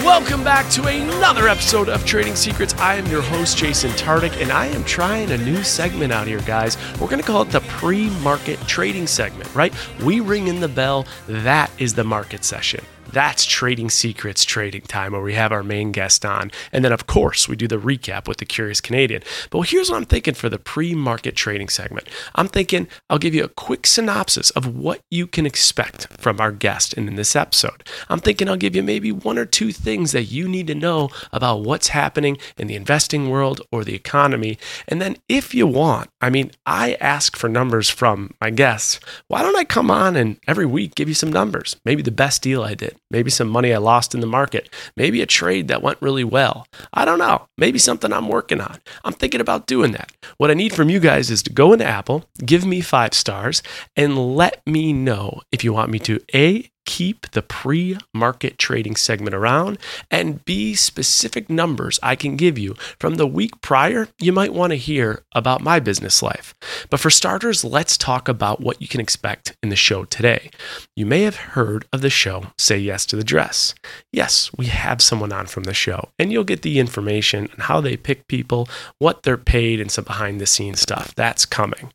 Welcome back to another episode of Trading Secrets. I am your host, Jason Tardick, and I am trying a new segment out here, guys. We're going to call it the pre-market trading segment, right? We ring in the bell. That is the market session. That's Trading Secrets Trading Time, where we have our main guest on. And then, of course, we do the recap with the Curious Canadian. But here's what I'm thinking for the pre-market trading segment. I'm thinking I'll give you a quick synopsis of what you can expect from our guest in this episode. I'm thinking I'll give you maybe one or two things that you need to know about what's happening in the investing world or the economy. And then if you want, I ask for numbers from my guests. Why don't I come on and every week give you some numbers? Maybe the best deal I did. Maybe some money I lost in the market. Maybe a trade that went really well. I don't know. Maybe something I'm working on. I'm thinking about doing that. What I need from you guys is to go into Apple, give me 5 stars, and let me know if you want me to A, keep the pre-market trading segment around, and B, specific numbers I can give you from the week prior you might want to hear about my business life. But for starters, let's talk about what you can expect in the show today. You may have heard of the show, Say Yes to the Dress. Yes, we have someone on from the show, and you'll get the information on how they pick people, what they're paid, and some behind-the-scenes stuff. That's coming.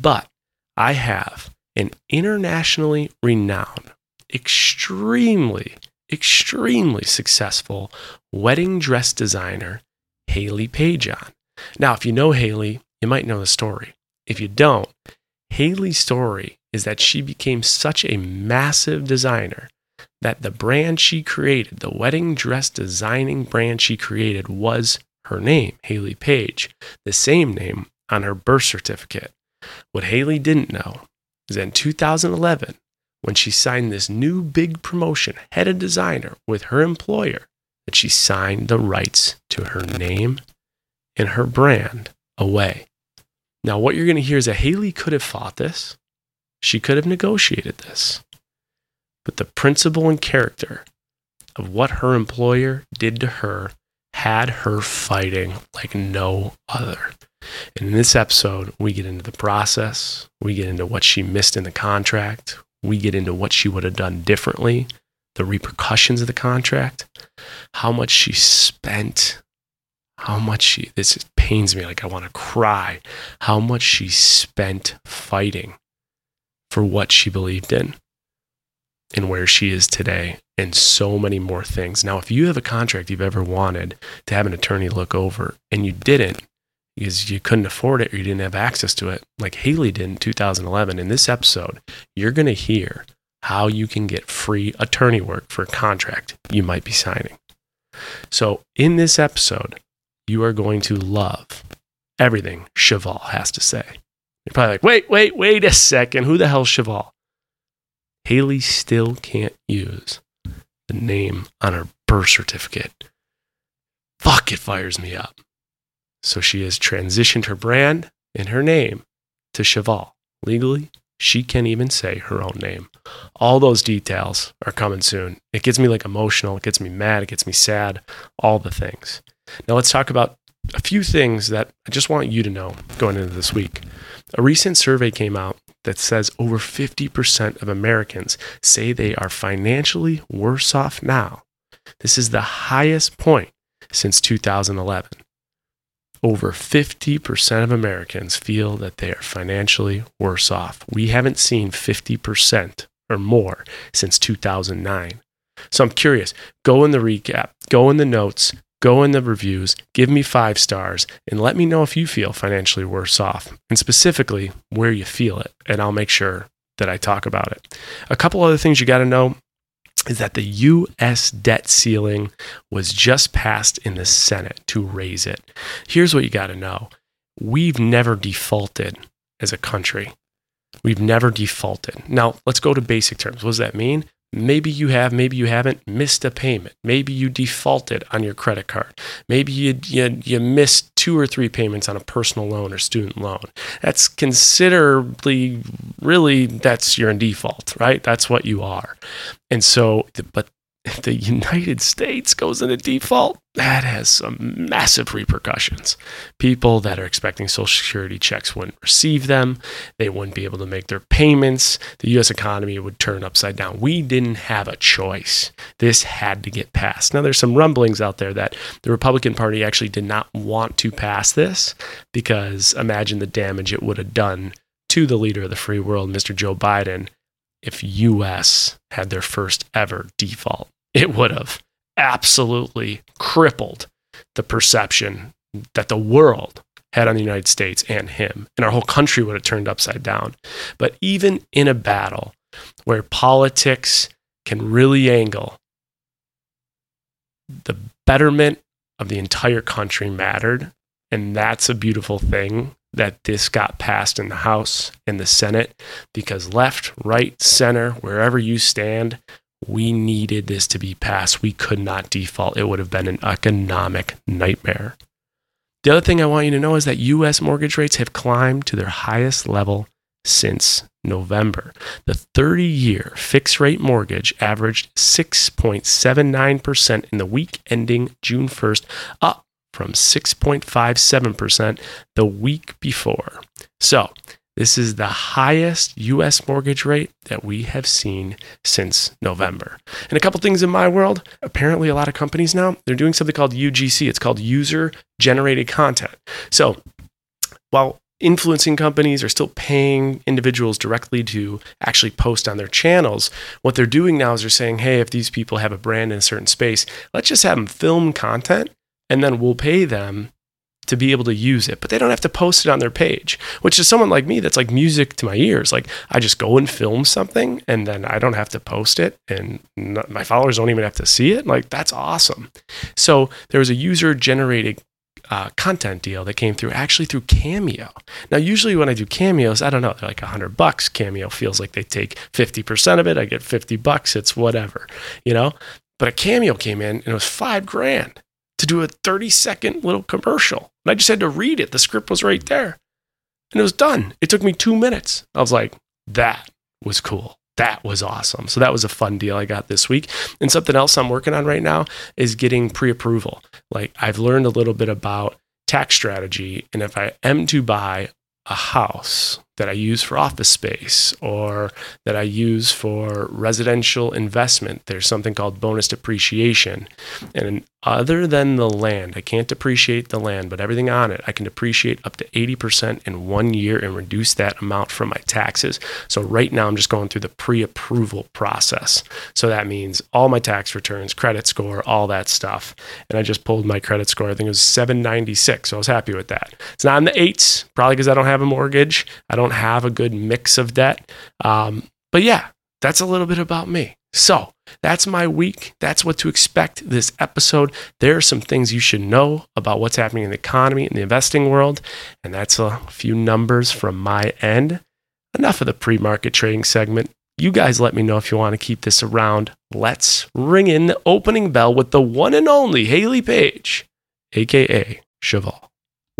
But I have an internationally renowned, extremely successful wedding dress designer, Hayley Paige. Now, if you know Hayley, you might know the story. If you don't, Hayley's story is that she became such a massive designer that the brand she created, the wedding dress designing brand she created, was her name, Hayley Paige, the same name on her birth certificate. What Hayley didn't know is that in 2011, when she signed this new big promotion, head of designer with her employer, that she signed the rights to her name and her brand away. Now, what you're going to hear is that Hayley could have fought this. She could have negotiated this. But the principle and character of what her employer did to her had her fighting like no other. And in this episode, we get into the process. We get into what she missed in the contract. We get into what she would have done differently, the repercussions of the contract, how much she spent, this pains me, like I want to cry, how much she spent fighting for what she believed in and where she is today, and so many more things. Now, if you have a contract you've ever wanted to have an attorney look over and you didn't, because you couldn't afford it or you didn't have access to it, like Hayley did in 2011. In this episode, you're going to hear how you can get free attorney work for a contract you might be signing. So in this episode, you are going to love everything Cheval has to say. You're probably like, wait a second. Who the hell's Cheval? Hayley still can't use the name on her birth certificate. Fuck, it fires me up. So she has transitioned her brand and her name to Cheval. Legally, she can't even say her own name. All those details are coming soon. It gets me like emotional. It gets me mad. It gets me sad. All the things. Now let's talk about a few things that I just want you to know going into this week. A recent survey came out that says over 50% of Americans say they are financially worse off now. This is the highest point since 2011. Over 50% of Americans feel that they are financially worse off. We haven't seen 50% or more since 2009. So I'm curious, go in the recap, go in the notes, go in the reviews, give me 5 stars, and let me know if you feel financially worse off, and specifically where you feel it, and I'll make sure that I talk about it. A couple other things you got to know is that the U.S. debt ceiling was just passed in the Senate to raise it. Here's what you got to know. We've never defaulted as a country. We've never defaulted. Now, let's go to basic terms. What does that mean? Maybe you have, maybe you haven't missed a payment. Maybe you defaulted on your credit card. Maybe you missed 2 or 3 payments on a personal loan or student loan. That's considerably, really, that's you're in default, right? That's what you are. And so, but if the United States goes into default, that has some massive repercussions. People that are expecting Social Security checks wouldn't receive them. They wouldn't be able to make their payments. The U.S. economy would turn upside down. We didn't have a choice. This had to get passed. Now, there's some rumblings out there that the Republican Party actually did not want to pass this because imagine the damage it would have done to the leader of the free world, Mr. Joe Biden, if U.S. had their first ever default. It would have absolutely crippled the perception that the world had on the United States and him. And our whole country would have turned upside down. But even in a battle where politics can really angle, the betterment of the entire country mattered. And that's a beautiful thing that this got passed in the House and the Senate, because left, right, center, wherever you stand, we needed this to be passed. We could not default. It would have been an economic nightmare. The other thing I want you to know is that U.S. mortgage rates have climbed to their highest level since November. The 30-year fixed-rate mortgage averaged 6.79% in the week ending June 1st, up from 6.57% the week before. So this is the highest U.S. mortgage rate that we have seen since November. And a couple things in my world, apparently a lot of companies now, they're doing something called UGC. It's called user-generated content. So while influencing companies are still paying individuals directly to actually post on their channels, what they're doing now is they're saying, hey, if these people have a brand in a certain space, let's just have them film content and then we'll pay them to be able to use it, but they don't have to post it on their page, which is someone like me, that's like music to my ears. Like I just go and film something and then I don't have to post it and my followers don't even have to see it. Like that's awesome. So there was a user generated content deal that came through actually through Cameo. Now, usually when I do Cameos, I don't know, they're like $100. Cameo feels like they take 50% of it. I get $50. It's whatever, you know, but a Cameo came in and it was $5,000 to do a 30-second little commercial. And I just had to read it. The script was right there. And it was done. It took me 2 minutes. I was like, that was cool. That was awesome. So that was a fun deal I got this week. And something else I'm working on right now is getting pre-approval. Like I've learned a little bit about tax strategy. And if I am to buy a house that I use for office space or that I use for residential investment, there's something called bonus depreciation. And other than the land, I can't depreciate the land, but everything on it, I can depreciate up to 80% in 1 year and reduce that amount from my taxes. So right now I'm just going through the pre-approval process. So that means all my tax returns, credit score, all that stuff. And I just pulled my credit score. I think it was 796. So I was happy with that. It's not in the eights, probably because I don't have a mortgage. I don't have a good mix of debt. But yeah, that's a little bit about me. So that's my week. That's what to expect this episode. There are some things you should know about what's happening in the economy and the investing world. And that's a few numbers from my end. Enough of the pre-market trading segment. You guys let me know if you want to keep this around. Let's ring in the opening bell with the one and only Hayley Paige, aka Cheval.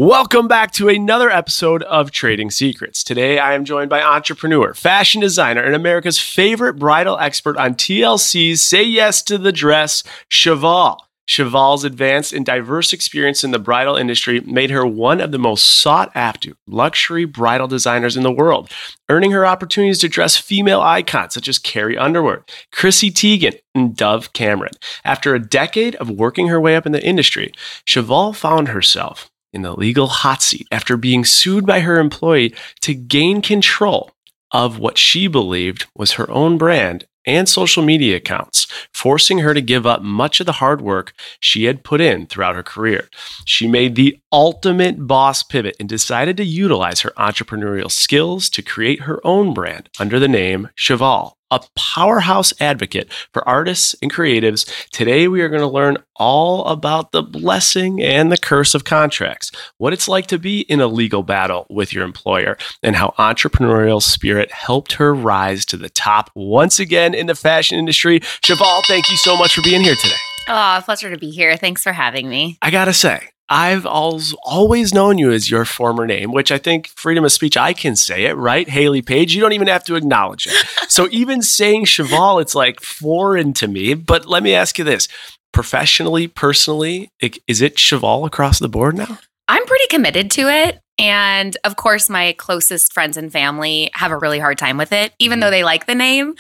Welcome back to another episode of Trading Secrets. Today, I am joined by entrepreneur, fashion designer, and America's favorite bridal expert on TLC's Say Yes to the Dress, Cheval. Cheval's advanced and diverse experience in the bridal industry made her one of the most sought-after luxury bridal designers in the world, earning her opportunities to dress female icons such as Carrie Underwood, Chrissy Teigen, and Dove Cameron. After a decade of working her way up in the industry, Cheval found herself in the legal hot seat after being sued by her employee to gain control of what she believed was her own brand and social media accounts, forcing her to give up much of the hard work she had put in throughout her career. She made the ultimate boss pivot and decided to utilize her entrepreneurial skills to create her own brand under the name Cheval, a powerhouse advocate for artists and creatives. Today, we are going to learn all about the blessing and the curse of contracts, what it's like to be in a legal battle with your employer, and how entrepreneurial spirit helped her rise to the top once again in the fashion industry. Cheval, thank you so much for being here today. Oh, a pleasure to be here. Thanks for having me. I got to say, I've always known you as your former name, which I think freedom of speech, I can say it, right? Hayley Paige, you don't even have to acknowledge it. So even saying Cheval, it's like foreign to me. But let me ask you this. Professionally, personally, is it Cheval across the board now? I'm pretty committed to it. And of course, my closest friends and family have a really hard time with it, even though they like the name.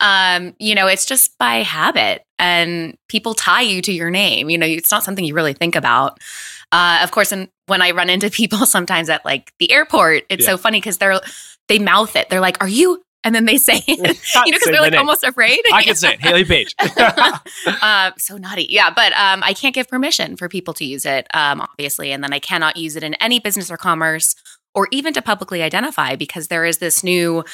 Yeah. It's just by habit, and people tie you to your name. It's not something you really think about. Of course, and when I run into people sometimes at like the airport, it's so funny because they mouth it. They're like, "Are you?" And then they say it, because they're like almost afraid. I can say it, Hayley Paige. So naughty. Yeah, but I can't give permission for people to use it, obviously. And then I cannot use it in any business or commerce or even to publicly identify, because there is this new,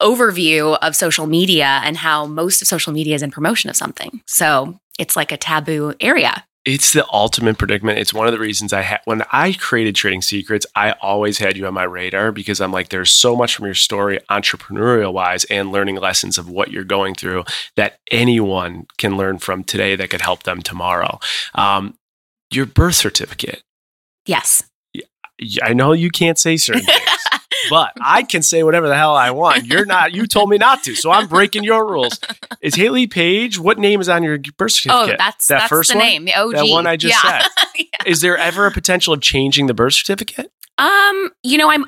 overview of social media and how most of social media is in promotion of something. So it's like a taboo area. It's the ultimate predicament. It's one of the reasons when I created Trading Secrets, I always had you on my radar, because I'm like, there's so much from your story, entrepreneurial-wise, and learning lessons of what you're going through that anyone can learn from today that could help them tomorrow. Your birth certificate. Yes. I know you can't say certain things, but I can say whatever the hell I want. You told me not to, so I'm breaking your rules. Is Hayley Paige, what name is on your birth certificate? Oh, that's first the one? Name. The OG. That one I just said. Yeah. Is there ever a potential of changing the birth certificate? I'm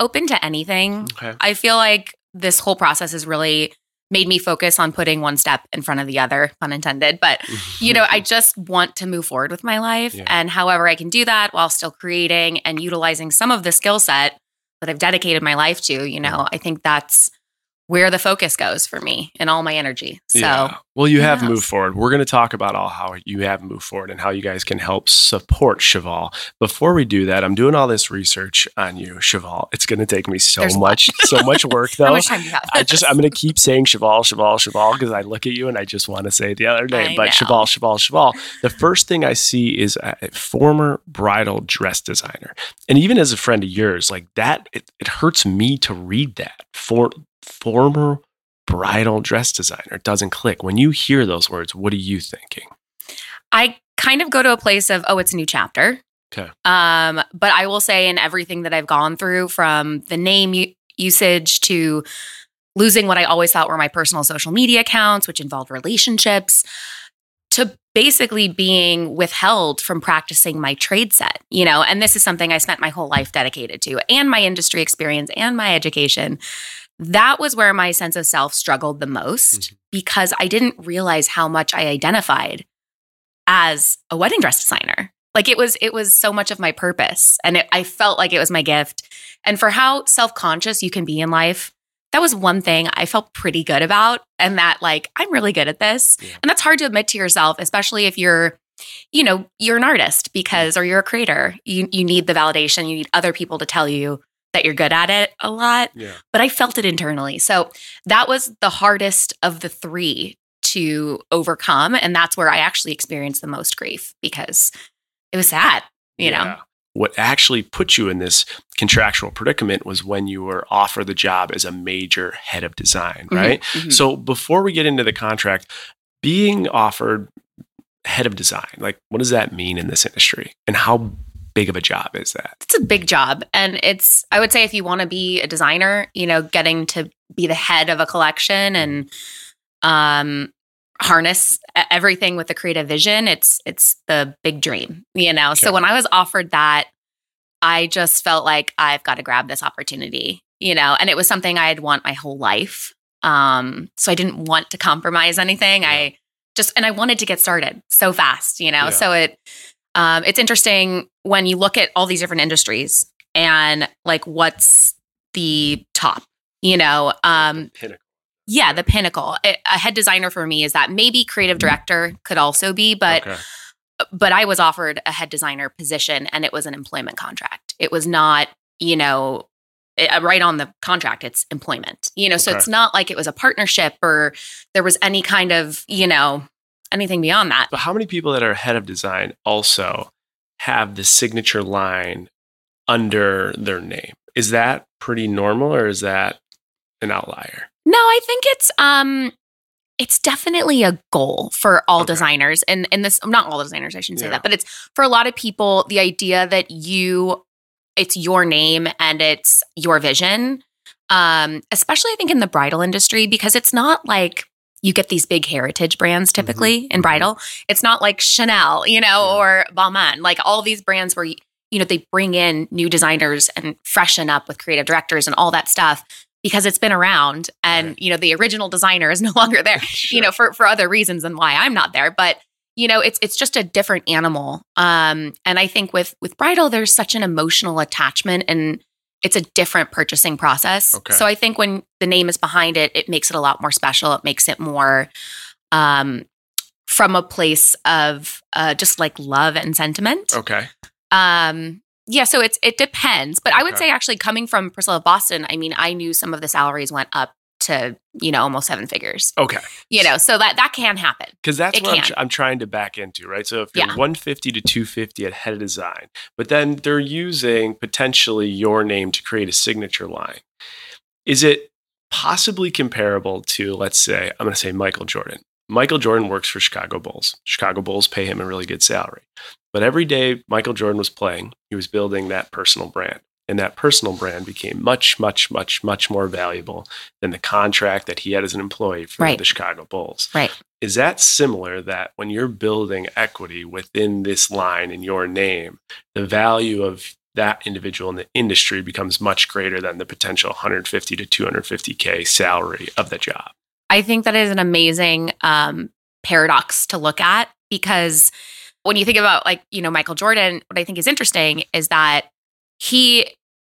open to anything. Okay. I feel like this whole process has really made me focus on putting one step in front of the other, pun intended. But, I just want to move forward with my life. Yeah. And however I can do that while still creating and utilizing some of the skill set that I've dedicated my life to, I think that's where the focus goes for me and all my energy. So, yeah. Well, you have moved forward. We're going to talk about how you have moved forward and how you guys can help support Cheval. Before we do that, I'm doing all this research on you, Cheval. It's going to take me so much work, though. How much time do you have? I'm going to keep saying Cheval, because I look at you and I just want to say the other name. But Cheval. The first thing I see is a former bridal dress designer, and even as a friend of yours, like that, it hurts me to read that former bridal dress designer. Doesn't click. When you hear those words, what are you thinking? I kind of go to a place of, it's a new chapter. Okay. But I will say, in everything that I've gone through, from the name usage to losing what I always thought were my personal social media accounts, which involved relationships, to basically being withheld from practicing my trade set, and this is something I spent my whole life dedicated to, and my industry experience and my education. That was where my sense of self struggled the most, because I didn't realize how much I identified as a wedding dress designer. Like it was so much of my purpose, and I felt like it was my gift. And for how self-conscious you can be in life, that was one thing I felt pretty good about, and that like, I'm really good at this. Yeah. And that's hard to admit to yourself, especially if you're an artist, because, or you're a creator, you need the validation. You need other people to tell you that you're good at it a lot, but I felt it internally. So that was the hardest of the three to overcome. And that's where I actually experienced the most grief, because it was sad, you know. What actually put you in this contractual predicament was when you were offered the job as a major head of design, right? Mm-hmm. So before we get into the contract, being offered head of design, like what does that mean in this industry, and how big of a job is that? It's a big job. And I would say if you want to be a designer, getting to be the head of a collection and harness everything with the creative vision, it's the big dream, Okay. So when I was offered that, I just felt like I've got to grab this opportunity, and it was something I'd want my whole life. So I didn't want to compromise anything. Yeah. I wanted to get started so fast, Yeah. So it's interesting when you look at all these different industries and like what's the top, pinnacle. Yeah, the pinnacle. A head designer for me is that. Maybe creative director could also be, but I was offered a head designer position, and it was an employment contract. It was not, right on the contract, it's employment, so it's not like it was a partnership or there was any kind of, anything beyond that. But how many people that are head of design also have the signature line under their name? Is that pretty normal, or is that an outlier? No, I think it's it's definitely a goal for all designers. And this, not all designers, I shouldn't say that, but it's for a lot of people, the idea that you, it's your name and it's your vision, especially I think in the bridal industry, because it's not like you get these big heritage brands typically in bridal. It's not like Chanel, you know, or Balmain, like all these brands where, you know, they bring in new designers and freshen up with creative directors and all that stuff because it's been around and, you know, the original designer is no longer there, you know, for other reasons than why I'm not there. But, you know, it's just a different animal. And I think with bridal, there's such an emotional attachment and it's a different purchasing process. Okay. So I think when the name is behind it, it makes it a lot more special. It makes it more from a place of just like love and sentiment. Okay. Yeah, so it depends. But I would say actually coming from Priscilla of Boston, I mean, I knew some of the salaries went up to, you know, almost seven figures. Okay. You know, so that can happen. Because that's what I'm trying to back into, right? So if you're 150 to 250 at head of design, but then they're using potentially your name to create a signature line. Is it possibly comparable to, let's say, I'm going to say Michael Jordan. Michael Jordan works for Chicago Bulls. Chicago Bulls pay him a really good salary. But every day Michael Jordan was playing, he was building that personal brand. And that personal brand became much, much, much, much more valuable than the contract that he had as an employee for the Chicago Bulls. Right. Is that similar that when you're building equity within this line in your name, the value of that individual in the industry becomes much greater than the potential 150 to 250K salary of the job? I think that is an amazing paradox to look at, because when you think about, like, you know, Michael Jordan, what I think is interesting is that he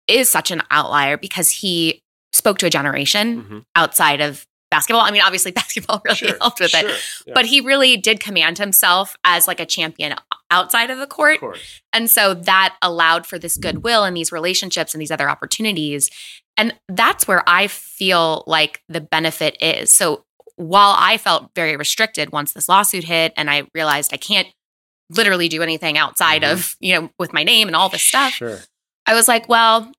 is such an outlier because he spoke to a generation outside of basketball. I mean, obviously basketball really helped with it, but he really did command himself as like a champion outside of the court. Of course. And so that allowed for this goodwill and these relationships and these other opportunities. And that's where I feel like the benefit is. So while I felt very restricted once this lawsuit hit and I realized I can't literally do anything outside of, you know, with my name and all this stuff. I was like, well,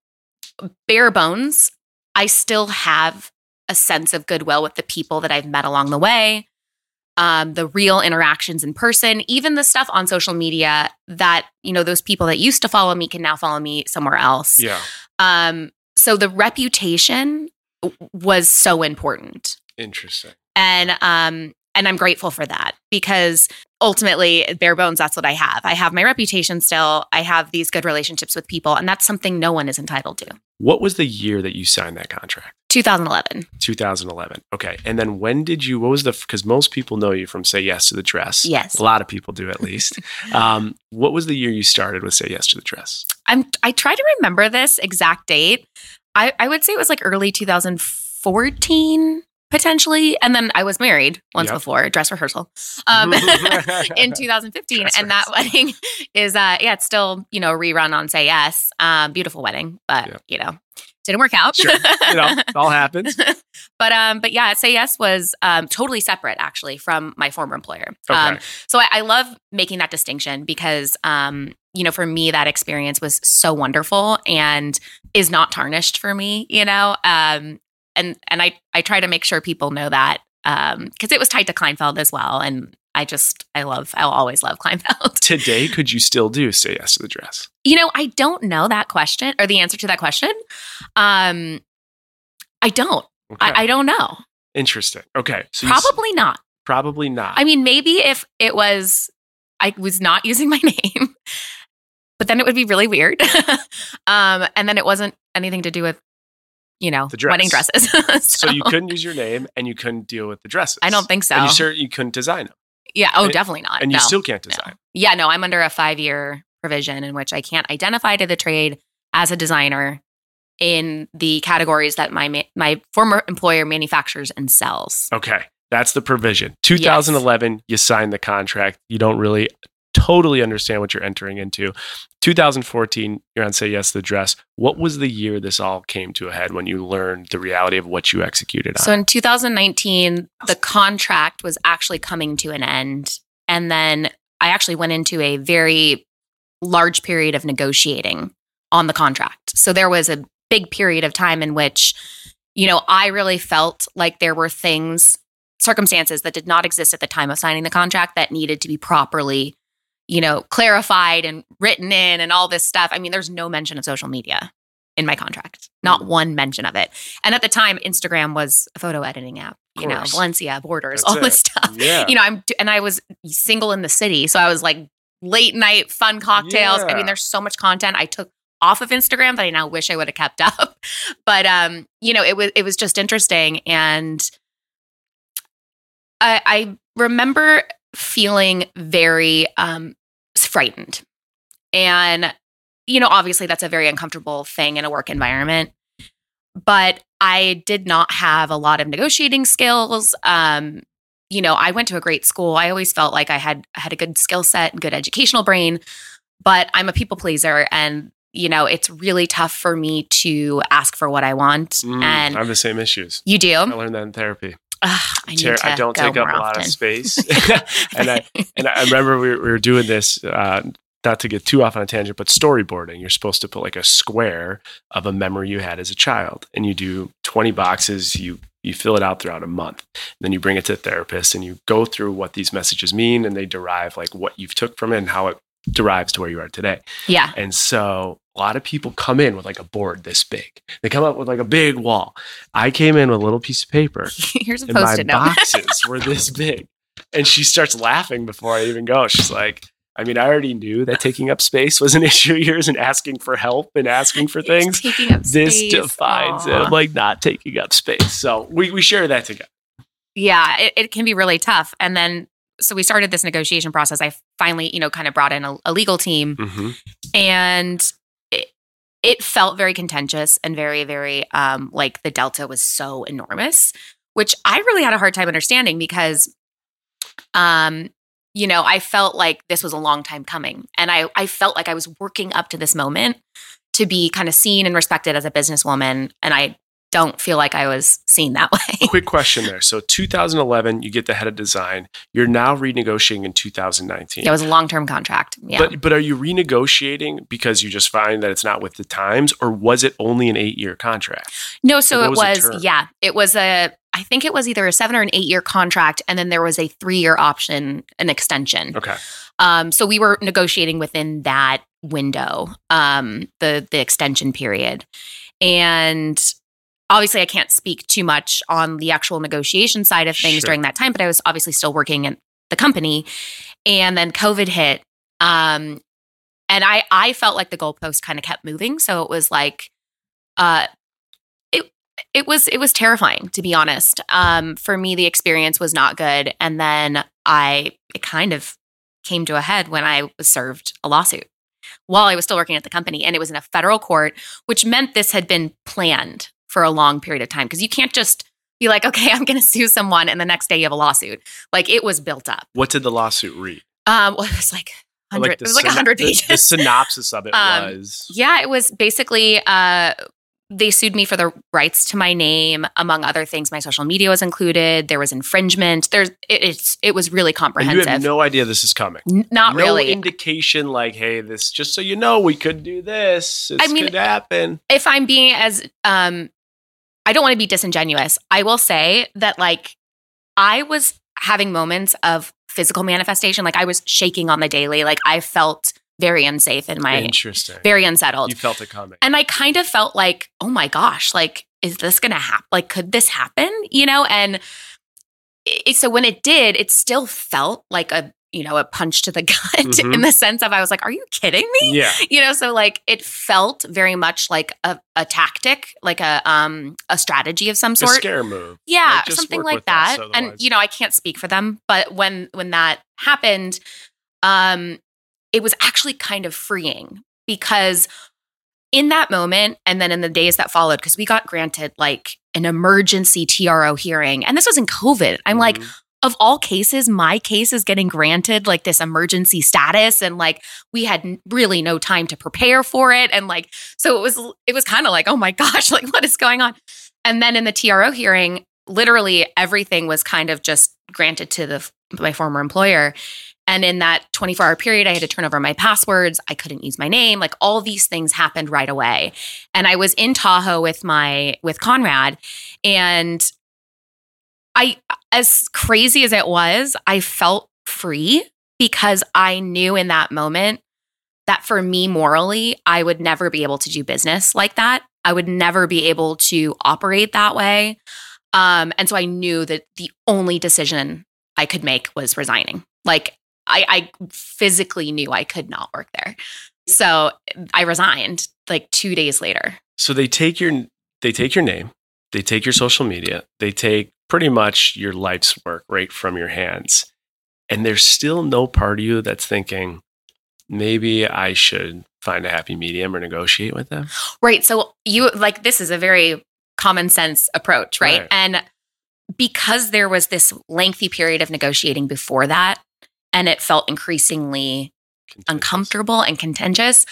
bare bones, I still have a sense of goodwill with the people that I've met along the way, the real interactions in person, even the stuff on social media that, you know, those people that used to follow me can now follow me somewhere else. Yeah. So the reputation was so important. Interesting. And I'm grateful for that because ultimately, bare bones, that's what I have. I have my reputation still. I have these good relationships with people, and that's something no one is entitled to. What was the year that you signed that contract? 2011. 2011. Okay. And then when did you, what was the, because most people know you from Say Yes to the Dress. Yes. A lot of people do, at least. What was the year you started with Say Yes to the Dress? I try to remember this exact date. I would say it was like early 2014. Potentially. And then I was married once before, dress rehearsal, in 2015. And that wedding is, it's still, you know, rerun on Say Yes. Beautiful wedding, but, you know, didn't work out. You know, it all happens. But yeah, Say Yes was totally separate, actually, from my former employer. Okay. So I love making that distinction because, you know, for me, that experience was so wonderful and is not tarnished for me, you know. And I try to make sure people know that because it was tied to Kleinfeld as well. And I'll always love Kleinfeld. Today, could you still do Say Yes to the Dress? You know, I don't know that question or the answer to that question. I don't. Okay. I don't know. Interesting. Okay. So probably not. Probably not. I mean, maybe if it was, I was not using my name, but then it would be really weird. And then it wasn't anything to do with, you know, the dress. Wedding dresses. So you couldn't use your name and you couldn't deal with the dresses. I don't think so. And you certainly couldn't design them. Yeah. Oh, definitely not. And you still can't design. No. Yeah. No, I'm under a 5-year provision in which I can't identify to the trade as a designer in the categories that my former employer manufactures and sells. Okay. That's the provision. 2011, You signed the contract. You don't really totally understand what you're entering into. 2014, you're on Say Yes to the Dress. What was the year this all came to a head when you learned the reality of what you executed on? So in 2019, the contract was actually coming to an end. And then I actually went into a very large period of negotiating on the contract. So there was a big period of time in which, you know, I really felt like there were things circumstances that did not exist at the time of signing the contract that needed to be properly, you know, clarified and written in and all this stuff. I mean, there's no mention of social media in my contract, not one mention of it. And at the time, Instagram was a photo editing app, you know, Valencia, Borders, all this stuff. Yeah. You know, I was single in the city. So I was like late night, fun cocktails. Yeah. I mean, there's so much content I took off of Instagram that I now wish I would have kept up. But, you know, it was just interesting. And I remember feeling very frightened. And, you know, obviously that's a very uncomfortable thing in a work environment. But I did not have a lot of negotiating skills. You know, I went to a great school. I always felt like I had a good skill set and good educational brain. But I'm a people pleaser, and you know, it's really tough for me to ask for what I want. And I have the same issues. You do? I learned that in therapy. I don't take up a lot of space. And I remember we were doing this, not to get too off on a tangent, but storyboarding. You're supposed to put like a square of a memory you had as a child, and you do 20 boxes. You fill it out throughout a month. Then you bring it to a therapist and you go through what these messages mean, and they derive like what you've took from it and how it derives to where you are today. Yeah. And so a lot of people come in with like a board this big. They come up with like a big wall. I came in with a little piece of paper. Here's a Post-it note. My boxes were this big. And she starts laughing before I even go. She's like, I mean, I already knew that taking up space was an issue of yours and asking for help and asking for things. Taking up space. This defines it. I'm like, not taking up space. So we share that together. Yeah, it can be really tough. And then so we started this negotiation process. I finally, you know, kind of brought in a legal team, and it felt very contentious and very, very, like the delta was so enormous, which I really had a hard time understanding because, you know, I felt like this was a long time coming, and I felt like I was working up to this moment to be kind of seen and respected as a businesswoman, and I don't feel like I was seen that way. Quick question there. So 2011, you get the head of design. You're now renegotiating in 2019. Yeah, it was a long-term contract. Yeah. But are you renegotiating because you just find that it's not with the times, or was it only an 8-year contract? No, so I think it was either a 7 or an 8-year contract, and then there was a 3-year option, an extension. Okay. So we were negotiating within that window, the extension period. And obviously, I can't speak too much on the actual negotiation side of things during that time, but I was obviously still working at the company. And then COVID hit. And I felt like the goalpost kind of kept moving. So it was like, it was terrifying, to be honest. For me, the experience was not good. And then it kind of came to a head when I was served a lawsuit while I was still working at the company. And it was in a federal court, which meant this had been planned for a long period of time, because you can't just be like, okay, I'm going to sue someone, and the next day you have a lawsuit. Like, it was built up. What did the lawsuit read? Well, it was like 100. Like it was like 100 pages. The synopsis of it was. Yeah, it was basically they sued me for the rights to my name, among other things. My social media was included. There was infringement. It was really comprehensive. And you have no idea this is coming. Not really. No indication like, hey, this. Just so you know, we could do this. This could happen. If I'm being as I don't want to be disingenuous. I will say that, like, I was having moments of physical manifestation. Like, I was shaking on the daily. Like, I felt very unsafe in my— Interesting. Very unsettled. You felt it coming. And I kind of felt like, oh my gosh, like, is this going to happen? Like, could this happen? You know? And so when it did, it still felt like a punch to the gut, in the sense of, I was like, are you kidding me? Yeah. You know, so like, it felt very much like a tactic, like a strategy of some sort. A scare move. Yeah, like something like that. And, you know, I can't speak for them, but when that happened, it was actually kind of freeing, because in that moment, and then in the days that followed, because we got granted like an emergency TRO hearing, and this was in COVID. I'm like, of all cases, my case is getting granted like this emergency status, and like, we had really no time to prepare for it, and like, so it was kind of like, oh my gosh, like, what is going on? And then in the TRO hearing, literally everything was kind of just granted to my former employer, and in that 24-hour period, I had to turn over my passwords. I couldn't use my name. Like, all these things happened right away, and I was in Tahoe with Conrad, and as crazy as it was, I felt free because I knew in that moment that for me morally, I would never be able to do business like that. I would never be able to operate that way. And so I knew that the only decision I could make was resigning. Like I physically knew I could not work there. So I resigned like 2 days later. So they take your name, they take your social media, they take pretty much your life's work right from your hands. And there's still no part of you that's thinking, maybe I should find a happy medium or negotiate with them. Right. So this is a very common sense approach, right? And because there was this lengthy period of negotiating before that, and it felt increasingly uncomfortable and contentious,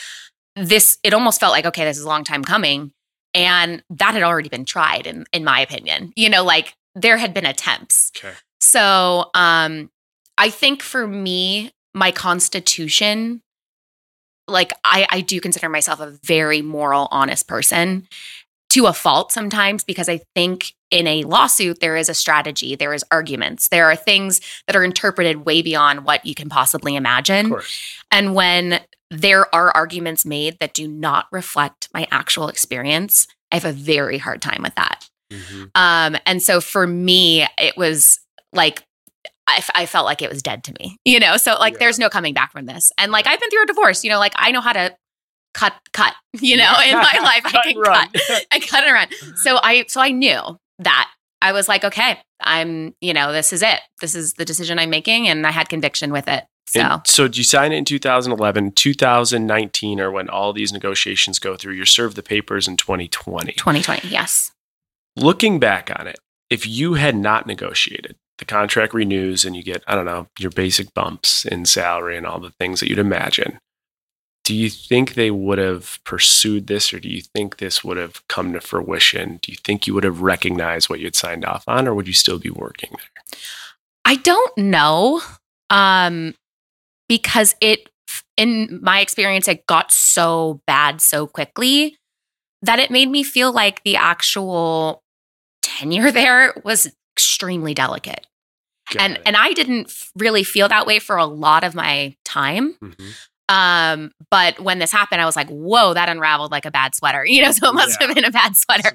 it almost felt like, okay, this is a long time coming. And that had already been tried, in my opinion. There had been attempts. Okay. So I think for me, my constitution, I do consider myself a very moral, honest person, to a fault sometimes, because I think in a lawsuit, there is a strategy, there is arguments, there are things that are interpreted way beyond what you can possibly imagine. And when there are arguments made that do not reflect my actual experience, I have a very hard time with that. Mm-hmm. And so for me, it was like, I felt like it was dead to me, So there's no coming back from this. And I've been through a divorce, I know how to cut, in my life. I cut and run. So I knew that. I was like, okay, I'm, this is it. This is the decision I'm making. And I had conviction with it. So, did you sign it in 2011, 2019, or when all these negotiations go through? You served the papers in 2020. 2020, yes. Looking back on it, if you had not negotiated, the contract renews and you get, I don't know, your basic bumps in salary and all the things that you'd imagine. Do you think they would have pursued this, or do you think this would have come to fruition? Do you think you would have recognized what you had signed off on, or would you still be working there? I don't know, because in my experience, it got so bad so quickly that it made me feel like the actual tenure there was extremely delicate. And I didn't really feel that way for a lot of my time. Mm-hmm. But when this happened, I was like, whoa, that unraveled like a bad sweater, So it must have been a bad sweater.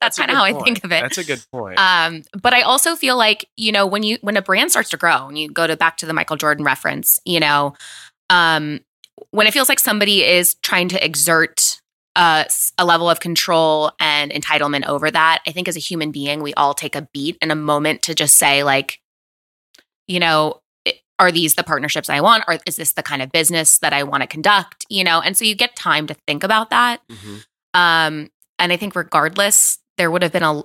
That's kind of how I think of it. That's a good point. But I also feel like, when a brand starts to grow, and you go back to the Michael Jordan reference, when it feels like somebody is trying to exert a level of control and entitlement over that, I think as a human being, we all take a beat and a moment to just say are these the partnerships I want? Or is this the kind of business that I want to conduct? And so you get time to think about that. Mm-hmm. And I think regardless, there would have been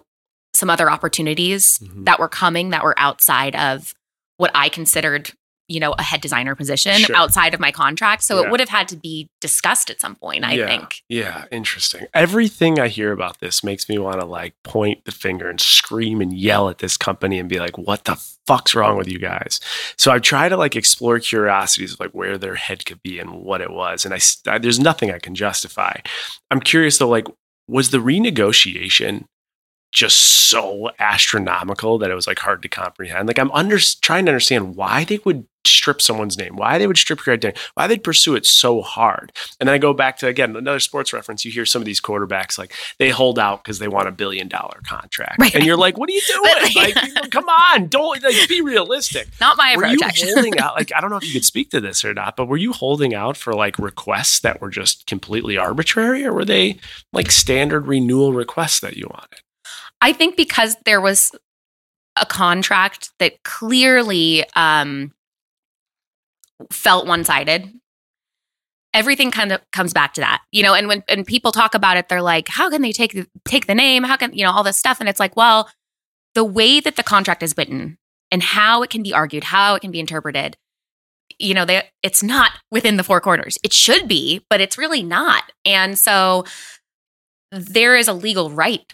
some other opportunities mm-hmm. that were coming that were outside of what I considered, a head designer position outside of my contract. So it would have had to be discussed at some point, I think. Yeah. Interesting. Everything I hear about this makes me want to point the finger and scream and yell at this company and be like, what the fuck's wrong with you guys? So I try to explore curiosities of where their head could be and what it was. And I there's nothing I can justify. I'm curious though, was the renegotiation just so astronomical that it was hard to comprehend? I'm trying to understand why they would strip someone's name, why they would strip your identity, why they'd pursue it so hard. And then I go back to, again, another sports reference. You hear some of these quarterbacks, they hold out because they want $1 billion contract. Right. And you're like, what are you doing? Come on, don't be realistic. Not my approach. Were you holding out? I don't know if you could speak to this or not, but were you holding out for requests that were just completely arbitrary, or were they standard renewal requests that you wanted? I think because there was a contract that clearly felt one-sided, everything kind of comes back to that, And when people talk about it, they're like, "How can they take the name? How can all this stuff?" And it's well, the way that the contract is written and how it can be argued, how it can be interpreted, it's not within the four corners. It should be, but it's really not. And so there is a legal right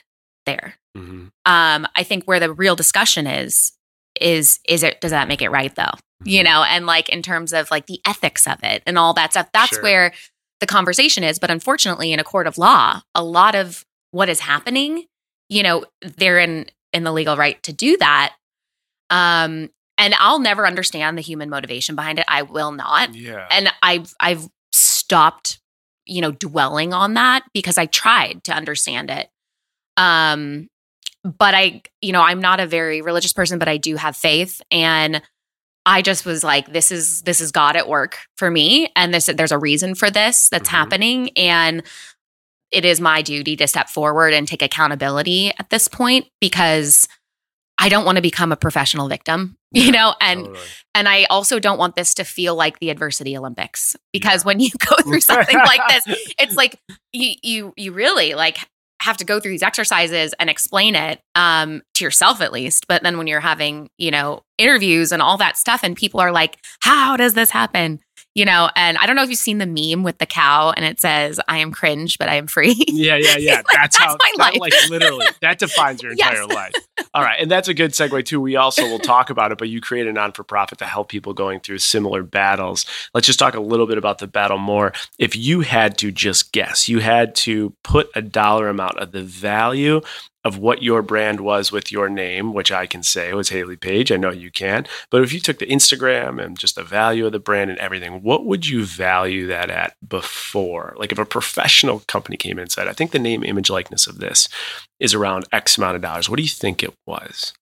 there. Mm-hmm. I think where the real discussion is does that make it right though? Mm-hmm. And in terms of the ethics of it and all that stuff, that's where the conversation is. But unfortunately, in a court of law, a lot of what is happening, they're in in the legal right to do that. And I'll never understand the human motivation behind it. I will not. Yeah. And I've stopped, dwelling on that because I tried to understand it. But I'm not a very religious person, but I do have faith. And I just was like, this is God at work for me. And there's a reason for this that's happening. And it is my duty to step forward and take accountability at this point because I don't want to become a professional victim, and I also don't want this to feel like the adversity Olympics because when you go through something like this, it's like you really have to go through these exercises and explain it to yourself at least. But then when you're having, interviews and all that stuff and people are like, how does this happen? And I don't know if you've seen the meme with the cow and it says, I am cringe, but I am free. Yeah. That's my life. Literally, that defines your entire life. All right. And that's a good segue too. We also will talk about it, but you create a non-for-profit to help people going through similar battles. Let's just talk a little bit about the battle more. If you had to just guess, you had to put a dollar amount of the value of what your brand was with your name, which I can say was Hayley Paige. I know you can. But if you took the Instagram and just the value of the brand and everything, what would you value that at before? Like if a professional company came in and said, I think the name, image, likeness of this is around X amount of dollars. What do you think it was?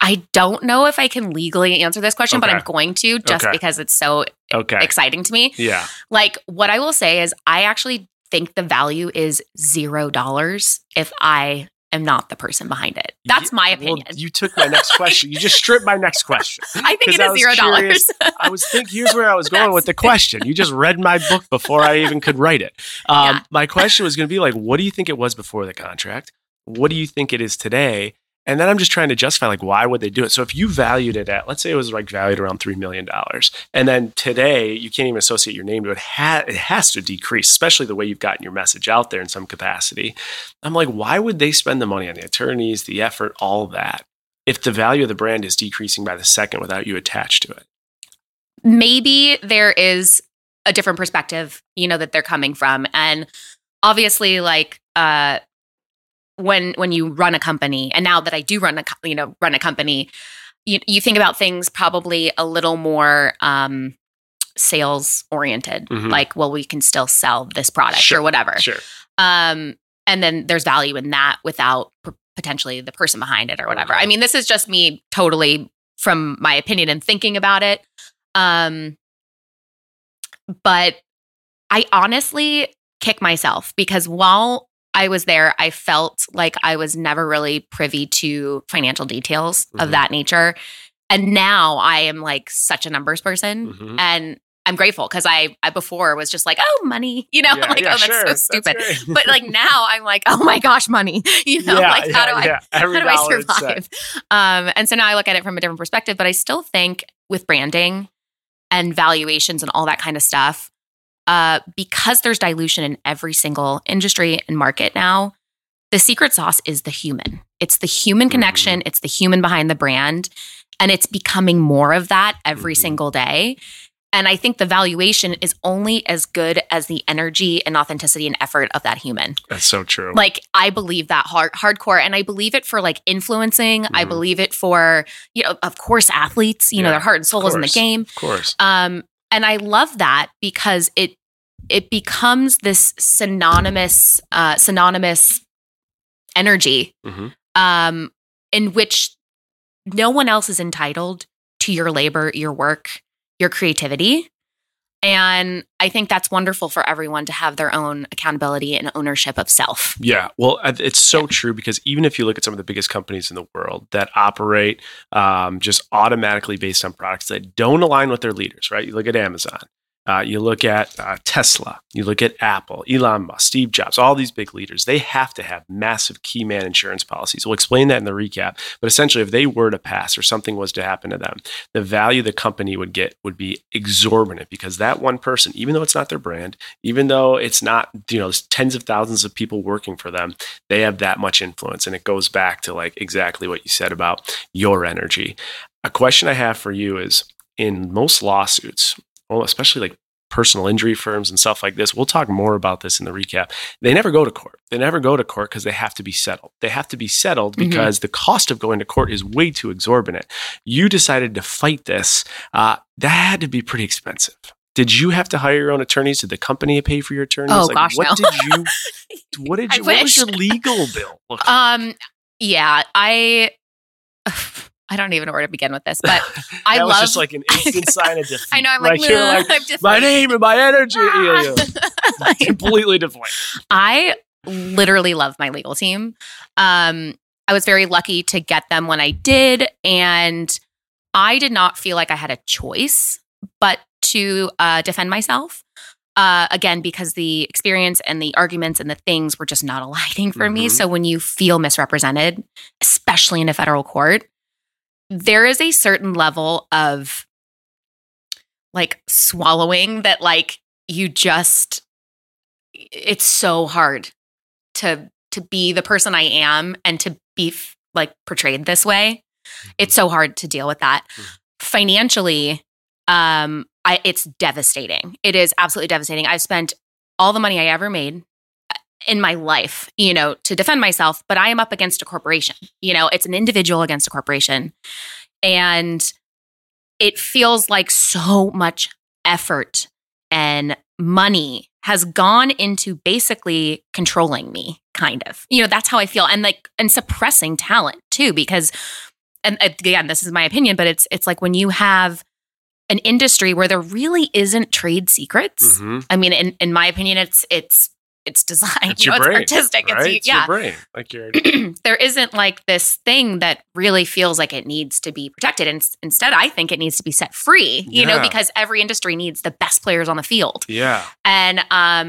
I don't know if I can legally answer this question, but I'm going to just because it's so exciting to me. Yeah. What I will say is I actually think the value is $0 if I am not the person behind it. That's my opinion. Well, you took my next question. You just stripped my next question. I think it is $0. Here's where I was going with the question. You just read my book before I even could write it. My question was going to be what do you think it was before the contract? What do you think it is today? And then I'm just trying to justify, why would they do it? So if you valued it at, let's say it was valued around $3 million. And then today, you can't even associate your name to it. It has to decrease, especially the way you've gotten your message out there in some capacity. I'm why would they spend the money on the attorneys, the effort, all that, if the value of the brand is decreasing by the second without you attached to it? Maybe there is a different perspective, that they're coming from. And obviously, when you run a company, and now that I do run a company, you think about things probably a little more sales oriented. We can still sell this product or whatever. Sure. And then there's value in that without potentially the person behind it or whatever. Okay. I mean, this is just me totally from my opinion and thinking about it. But I honestly kick myself because while I was there, I felt like I was never really privy to financial details of that nature. And now I am such a numbers person. And I'm grateful because I before was just oh, money, that's so stupid. That's but now I'm oh my gosh, money, how do I survive? And so now I look at it from a different perspective, but I still think with branding and valuations and all that kind of stuff, because there's dilution in every single industry and market now, the secret sauce is the human. It's the human connection. It's the human behind the brand. And it's becoming more of that every single day. And I think the valuation is only as good as the energy and authenticity and effort of that human. That's so true. I believe that hardcore. And I believe it for influencing. I believe it for, of course, athletes, their heart and soul is in the game. Of course. And I love that because it becomes this synonymous energy in which no one else is entitled to your labor, your work, your creativity. And I think that's wonderful for everyone to have their own accountability and ownership of self. Yeah. Well, it's so true because even if you look at some of the biggest companies in the world that operate just automatically based on products that don't align with their leaders, right? You look at Amazon, you look at Tesla, you look at Apple, Elon Musk, Steve Jobs, all these big leaders, they have to have massive key man insurance policies. We'll explain that in the recap. But essentially, if they were to pass or something was to happen to them, the value the company would get would be exorbitant because that one person, even though it's not their brand, even though it's not, there's tens of thousands of people working for them, they have that much influence. And it goes back to exactly what you said about your energy. A question I have for you is in most lawsuits, especially personal injury firms and stuff like this. We'll talk more about this in the recap. They never go to court. They never go to court because they have to be settled. They have to be settled because the cost of going to court is way too exorbitant. You decided to fight this. That had to be pretty expensive. Did you have to hire your own attorneys? Did the company pay for your attorneys? Oh, like, gosh, what no. What was your legal bill? Look. Yeah, I don't even know where to begin with this, but I love. That was just like an instant sign of defeat. I know. I'm like, no, like I'm just my name and my energy. Like, completely deflated. I literally love my legal team. I was very lucky to get them when I did, and I did not feel like I had a choice but to defend myself. Again, because the experience and the arguments and the things were just not aligning for me. So when you feel misrepresented, especially in a federal court, there is a certain level of like swallowing that like you just, it's so hard to be the person I am and to be like portrayed this way. It's so hard to deal with that. Financially, it's devastating. It is absolutely devastating. I've spent all the money I ever made in my life, you know, to defend myself, but I am up against a corporation. You know, it's an individual against a corporation. And it feels like so much effort and money has gone into basically controlling me, kind of. You know, that's how I feel. And like, and suppressing talent too, because, and again, this is my opinion, but it's like when you have an industry where there really isn't trade secrets. I mean, in my opinion, it's design. It's you know, your brain, it's artistic. Right? It's your brain. Like your there isn't like this thing that really feels like it needs to be protected. And instead, I think it needs to be set free. You know, because every industry needs the best players on the field. And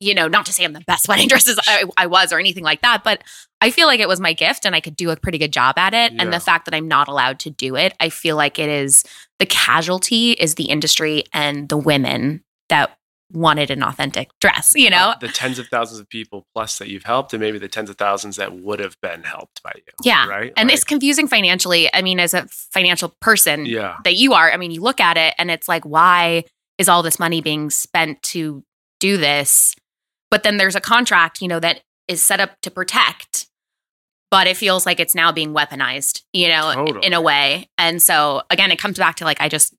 you know, not to say I'm the best wedding dresses I was or anything like that, but I feel like it was my gift and I could do a pretty good job at it. And the fact that I'm not allowed to do it, I feel like it is the casualty is the industry and the women that wanted an authentic dress, you know? The tens of thousands of people plus that you've helped and maybe the tens of thousands that would have been helped by you. Right? And like, it's confusing financially. I mean, as a financial person that you are, I mean, you look at it and it's like, why is all this money being spent to do this? But then there's a contract, you know, that is set up to protect, but it feels like it's now being weaponized, you know, in a way. And so again, it comes back to like, I just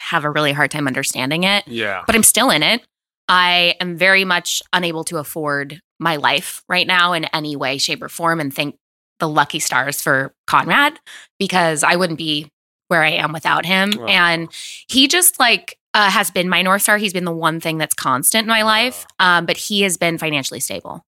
have a really hard time understanding it, but I'm still in it. I am very much unable to afford my life right now in any way, shape, or form. And thank the lucky stars for Conrad, because I wouldn't be where I am without him. And he just like, has been my North Star. He's been the one thing that's constant in my life, but he has been financially stable.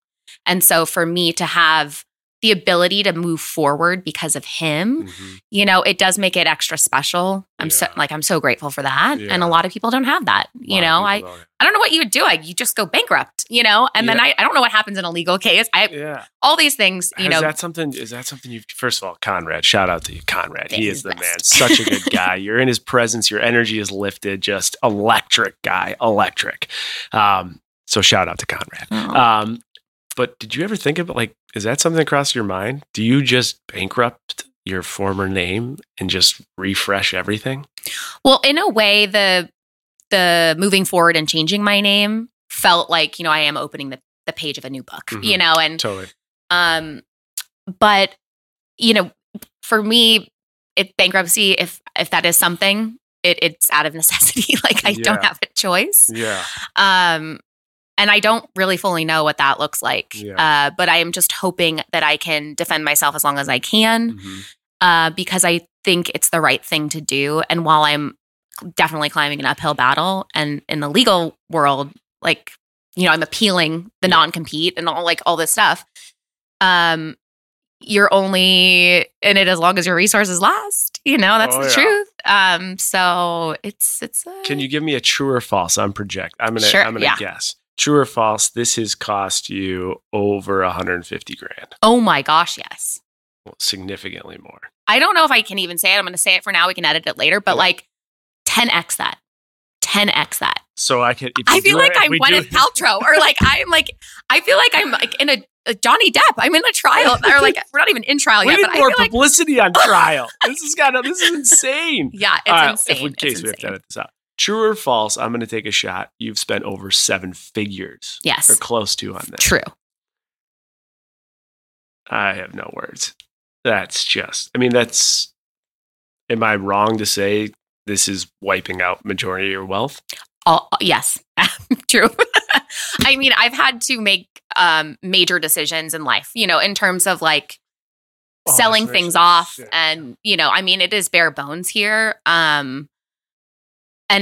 And so for me to have the ability to move forward because of him, you know, it does make it extra special. I'm I'm so grateful for that. And a lot of people don't have that. You know, I don't know what you would do. You just go bankrupt, you know, and then I don't know what happens in a legal case. All these things, you know. Is that something you, first of all, Conrad, shout out to you, Conrad. He is the best man, such a good guy. You're in his presence. Your energy is lifted. Just electric guy, electric. So shout out to Conrad. But did you ever think about like, is that something that crossed your mind? Do you just bankrupt your former name and just refresh everything? Well, in a way, the moving forward and changing my name felt like, you know, I am opening the page of a new book, you know, and totally. But you know, for me, bankruptcy, if that is something, it's out of necessity. Like I don't have a choice. And I don't really fully know what that looks like, but I am just hoping that I can defend myself as long as I can, because I think it's the right thing to do. And while I'm definitely climbing an uphill battle, and in the legal world, like, you know, I'm appealing the non-compete and all this stuff. You're only in it as long as your resources last. You know, that's the truth. So it's. Can you give me a true or false? I'm gonna guess. True or false, this has cost you over $150,000. Oh my gosh, yes. Well, significantly more. I don't know if I can even say it. I'm going to say it for now. We can edit it later, but like 10x that. 10x that. So I could. I feel like I'm Gwyneth Paltrow, or like I'm like, I feel like I'm like in a Johnny Depp. I'm in a trial, or like we're not even in trial yet. We need more publicity on trial. This is insane. Yeah, it's insane. If we have to edit this out. True or false, I'm going to take a shot. You've spent over seven figures. Yes. Or close to on this. True. I have no words. That's just, I mean, that's, am I wrong to say this is wiping out majority of your wealth? Yes. True. I mean, I've had to make major decisions in life, you know, in terms of like selling things off. Shit. And, you know, I mean, it is bare bones here. And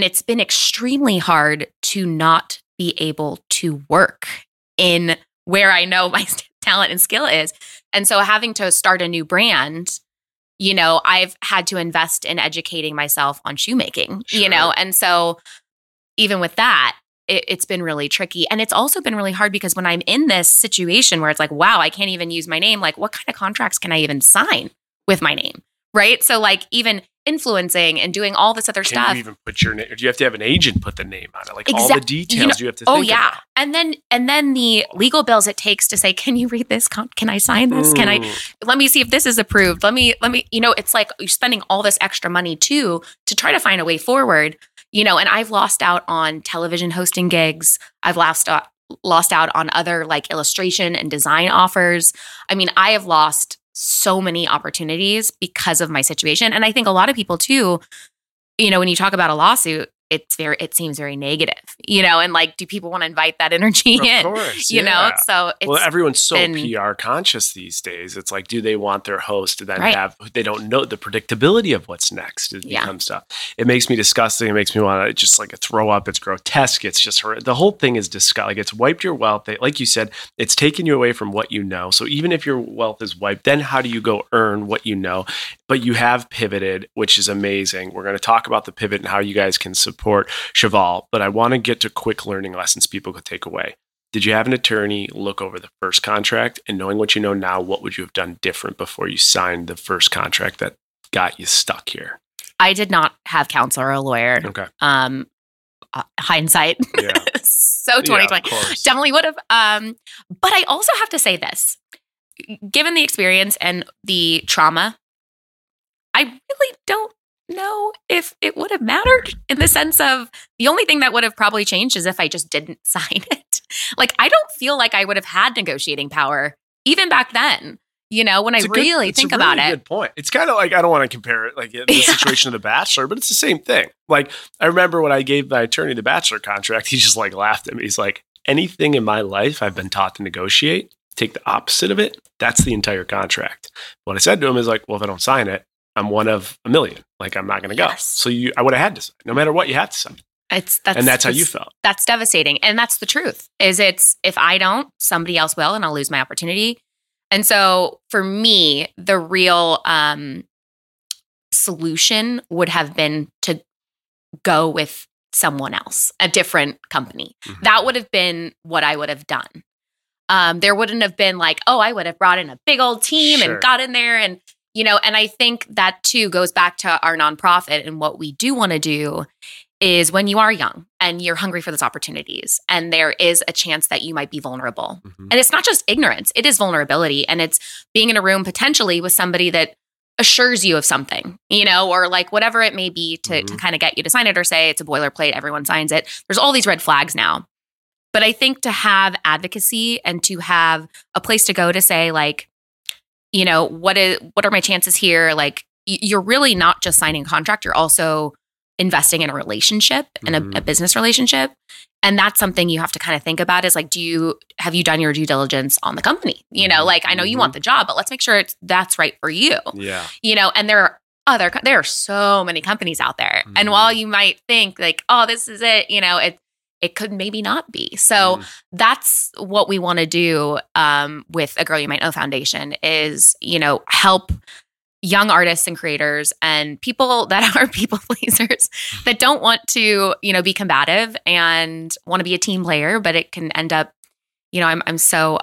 it's been extremely hard to not be able to work in where I know my talent and skill is. And so having to start a new brand, you know, I've had to invest in educating myself on shoemaking, sure. You know, and so even with that, it's been really tricky. And it's also been really hard because when I'm in this situation where it's like, wow, I can't even use my name, like what kind of contracts can I even sign with my name? Right. So like even influencing and doing all this other stuff. Can you even put your name? Or do you have to have an agent put the name on it? Like all the details, you know, you have to think about. And then the legal bills it takes to say, can you read this? Can I sign this? Can I, let me see if this is approved. Let me, you know, it's like you're spending all this extra money too, to try to find a way forward, you know, and I've lost out on television hosting gigs. I've lost out on other like illustration and design offers. I mean, I have lost so many opportunities because of my situation. And I think a lot of people too, you know, when you talk about a lawsuit, it seems very negative, you know, and like, do people want to invite that energy in? Of course, you know, so it's everyone's so PR conscious these days. It's like, do they want their host to then have, they don't know the predictability of what's next. It becomes stuff. It makes me disgusting. It makes me want to just like a throw up. It's grotesque. It's just the whole thing is disgusting. Like it's wiped your wealth. Like you said, it's taken you away from what you know. So even if your wealth is wiped, then how do you go earn what you know? But you have pivoted, which is amazing. We're going to talk about the pivot and how you guys can support Cheval, but I want to get to quick learning lessons people could take away. Did you have an attorney look over the first contract? And knowing what you know now, what would you have done different before you signed the first contract that got you stuck here? I did not have counsel or a lawyer. Okay. Hindsight. Yeah. So 2020. Yeah, definitely would have. But I also have to say this, given the experience and the trauma, I really don't know if it would have mattered in the sense of the only thing that would have probably changed is if I just didn't sign it. Like, I don't feel like I would have had negotiating power even back then, you know, when I really think about it. Good point. It's kind of like, I don't want to compare it like the situation of The Bachelor, but it's the same thing. Like, I remember when I gave my attorney the Bachelor contract, he just like laughed at me. He's like, anything in my life I've been taught to negotiate, take the opposite of it. That's the entire contract. What I said to him is like, well, if I don't sign it, I'm one of a million. Like, I'm not going to go. Yes. So I would have had to sign. No matter what, you have to sign. That's how you felt. That's devastating. And that's the truth is if I don't, somebody else will, and I'll lose my opportunity. And so for me, the real solution would have been to go with someone else, a different company. Mm-hmm. That would have been what I would have done. There wouldn't have been like, oh, I would have brought in a big old team and got in there and, you know, and I think that too goes back to our nonprofit and what we do want to do is when you are young and you're hungry for those opportunities and there is a chance that you might be vulnerable. Mm-hmm. And it's not just ignorance, it is vulnerability. And it's being in a room potentially with somebody that assures you of something, you know, or like whatever it may be to kind of get you to sign it or say it's a boilerplate, everyone signs it. There's all these red flags now. But I think to have advocacy and to have a place to go to say like, you know, what are my chances here? Like, you're really not just signing a contract. You're also investing in a relationship and a business relationship. And that's something you have to kind of think about is like, have you done your due diligence on the company? You know, like, I know you want the job, but let's make sure that's right for you. Yeah. You know, and there are so many companies out there. Mm-hmm. And while you might think like, oh, this is it, you know, it could maybe not be. So that's what we want to do with A Girl You Might Know Foundation is, you know, help young artists and creators and people that are people pleasers that don't want to, you know, be combative and want to be a team player, but it can end up, you know, I'm so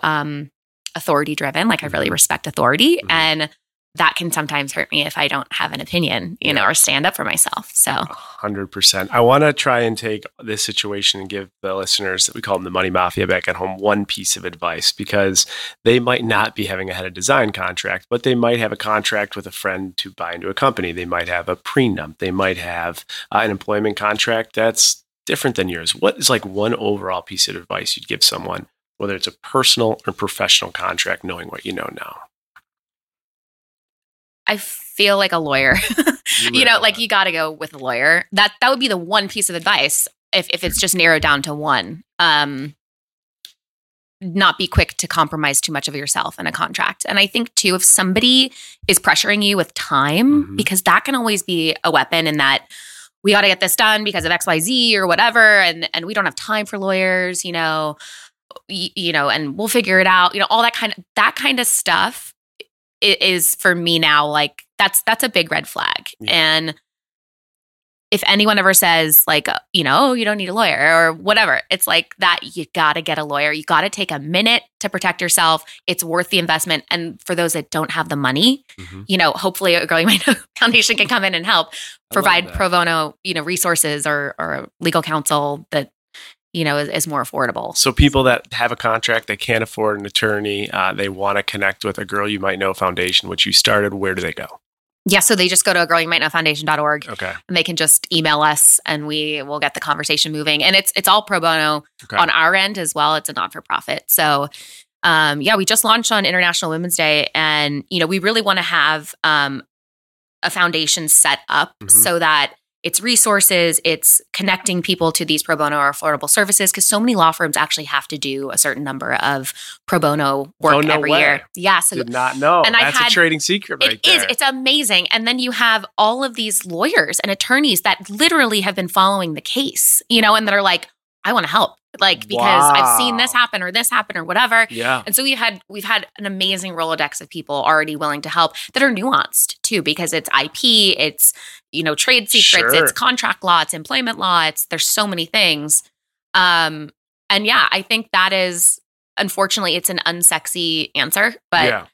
authority driven. Like I really respect authority and that can sometimes hurt me if I don't have an opinion, you know, or stand up for myself. So 100%. I want to try and take this situation and give the listeners that we call them the money mafia back at home one piece of advice, because they might not be having a head of design contract, but they might have a contract with a friend to buy into a company. They might have a prenup. They might have an employment contract that's different than yours. What is like one overall piece of advice you'd give someone, whether it's a personal or professional contract, knowing what you know now? I feel like a lawyer, you know, like you got to go with a lawyer. That would be the one piece of advice if it's just narrowed down to one. Not be quick to compromise too much of yourself in a contract. And I think too, if somebody is pressuring you with time, because that can always be a weapon in that we got to get this done because of XYZ or whatever. And we don't have time for lawyers, you know, and we'll figure it out, you know, all that kind of stuff. It is for me now, like that's a big red flag. Yeah. And if anyone ever says like, you know, oh, you don't need a lawyer or whatever, it's like that you got to get a lawyer. You got to take a minute to protect yourself. It's worth the investment. And for those that don't have the money, you know, hopefully A Girl You Might Know Foundation can come in and help provide pro bono, you know, resources or legal counsel that, you know, is more affordable. So people that have a contract, they can't afford an attorney, they want to connect with A Girl You Might Know Foundation, which you started, where do they go? Yeah, so they just go to agirlyoumightknowfoundation.org. Okay. And they can just email us and we will get the conversation moving. And it's all pro bono on our end as well. It's a non-for-profit. So yeah, we just launched on International Women's Day, and you know, we really want to have a foundation set up so that it's resources, it's connecting people to these pro bono or affordable services, because so many law firms actually have to do a certain number of pro bono work every year. Yeah. So did not know. And that's a trading secret right there. It is. It's amazing. And then you have all of these lawyers and attorneys that literally have been following the case, you know, and that are like, I want to help, like, because I've seen this happen or whatever. Yeah. And so we've had an amazing Rolodex of people already willing to help that are nuanced too, because it's IP, it's, you know, trade secrets, it's contract law, it's employment law, there's so many things. And yeah, I think that is, unfortunately, it's an unsexy answer, but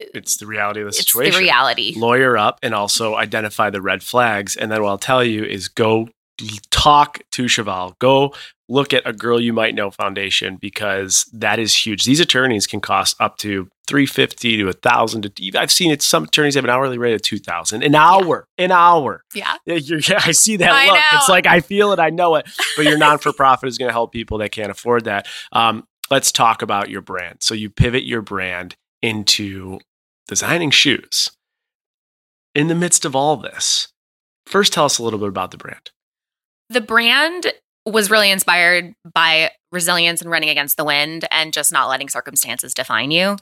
it's the reality of the situation. It's the reality. Lawyer up and also identify the red flags. And then what I'll tell you is go talk to Cheval. Go look at A Girl You Might Know Foundation, because that is huge. These attorneys can cost up to $350 to $1,000. I've seen it. Some attorneys have an hourly rate of $2,000 an hour. Yeah. An hour. Yeah. Yeah, I see that look. Know. It's like I feel it. I know it. But your non-for-profit is going to help people that can't afford that. Let's talk about your brand. So you pivot your brand into designing shoes. In the midst of all this, first tell us a little bit about the brand. The brand was really inspired by resilience and running against the wind and just not letting circumstances define you.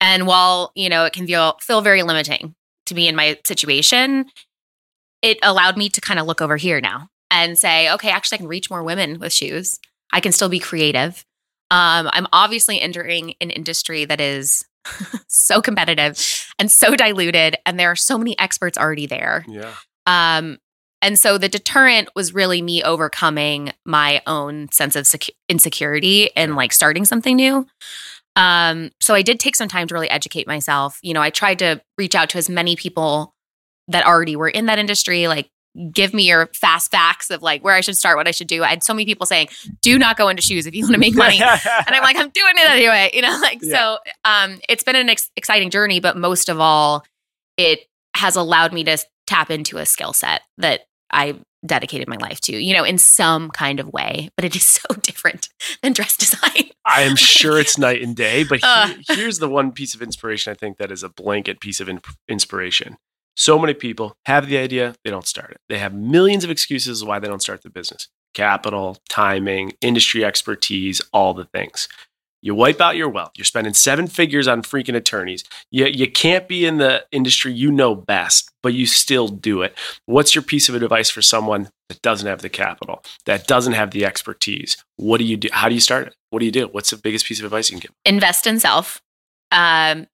And while, you know, it can feel very limiting to be in my situation, it allowed me to kind of look over here now and say, okay, actually I can reach more women with shoes. I can still be creative. I'm obviously entering an industry that is so competitive and so diluted, and there are so many experts already there. Yeah. And so the deterrent was really me overcoming my own sense of insecurity and like starting something new. So I did take some time to really educate myself. You know, I tried to reach out to as many people that already were in that industry, like give me your fast facts of like where I should start, what I should do. I had so many people saying, do not go into shoes if you want to make money. And I'm like, I'm doing it anyway. You know, like, so it's been an exciting journey, but most of all, it has allowed me to tap into a skill set that I dedicated my life to, you know, in some kind of way, but it is so different than dress design. I am sure it's night and day, but here's the one piece of inspiration I think that is a blanket piece of inspiration. So many people have the idea, they don't start it. They have millions of excuses why they don't start the business. Capital, timing, industry expertise, all the things. You wipe out your wealth. You're spending seven figures on freaking attorneys. You can't be in the industry you know best, but you still do it. What's your piece of advice for someone that doesn't have the capital, that doesn't have the expertise? What do you do? How do you start it? What do you do? What's the biggest piece of advice you can give? Invest in self. When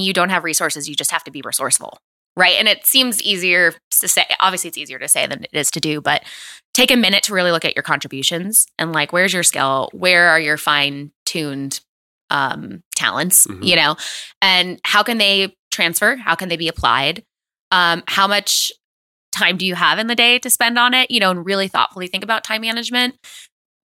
you don't have resources, you just have to be resourceful, right? And it seems easier to say. Obviously, it's easier to say than it is to do, but take a minute to really look at your contributions and like, where's your skill? Where are your fine-tuned talents, you know, and how can they transfer? How can they be applied? How much time do you have in the day to spend on it? You know, and really thoughtfully think about time management,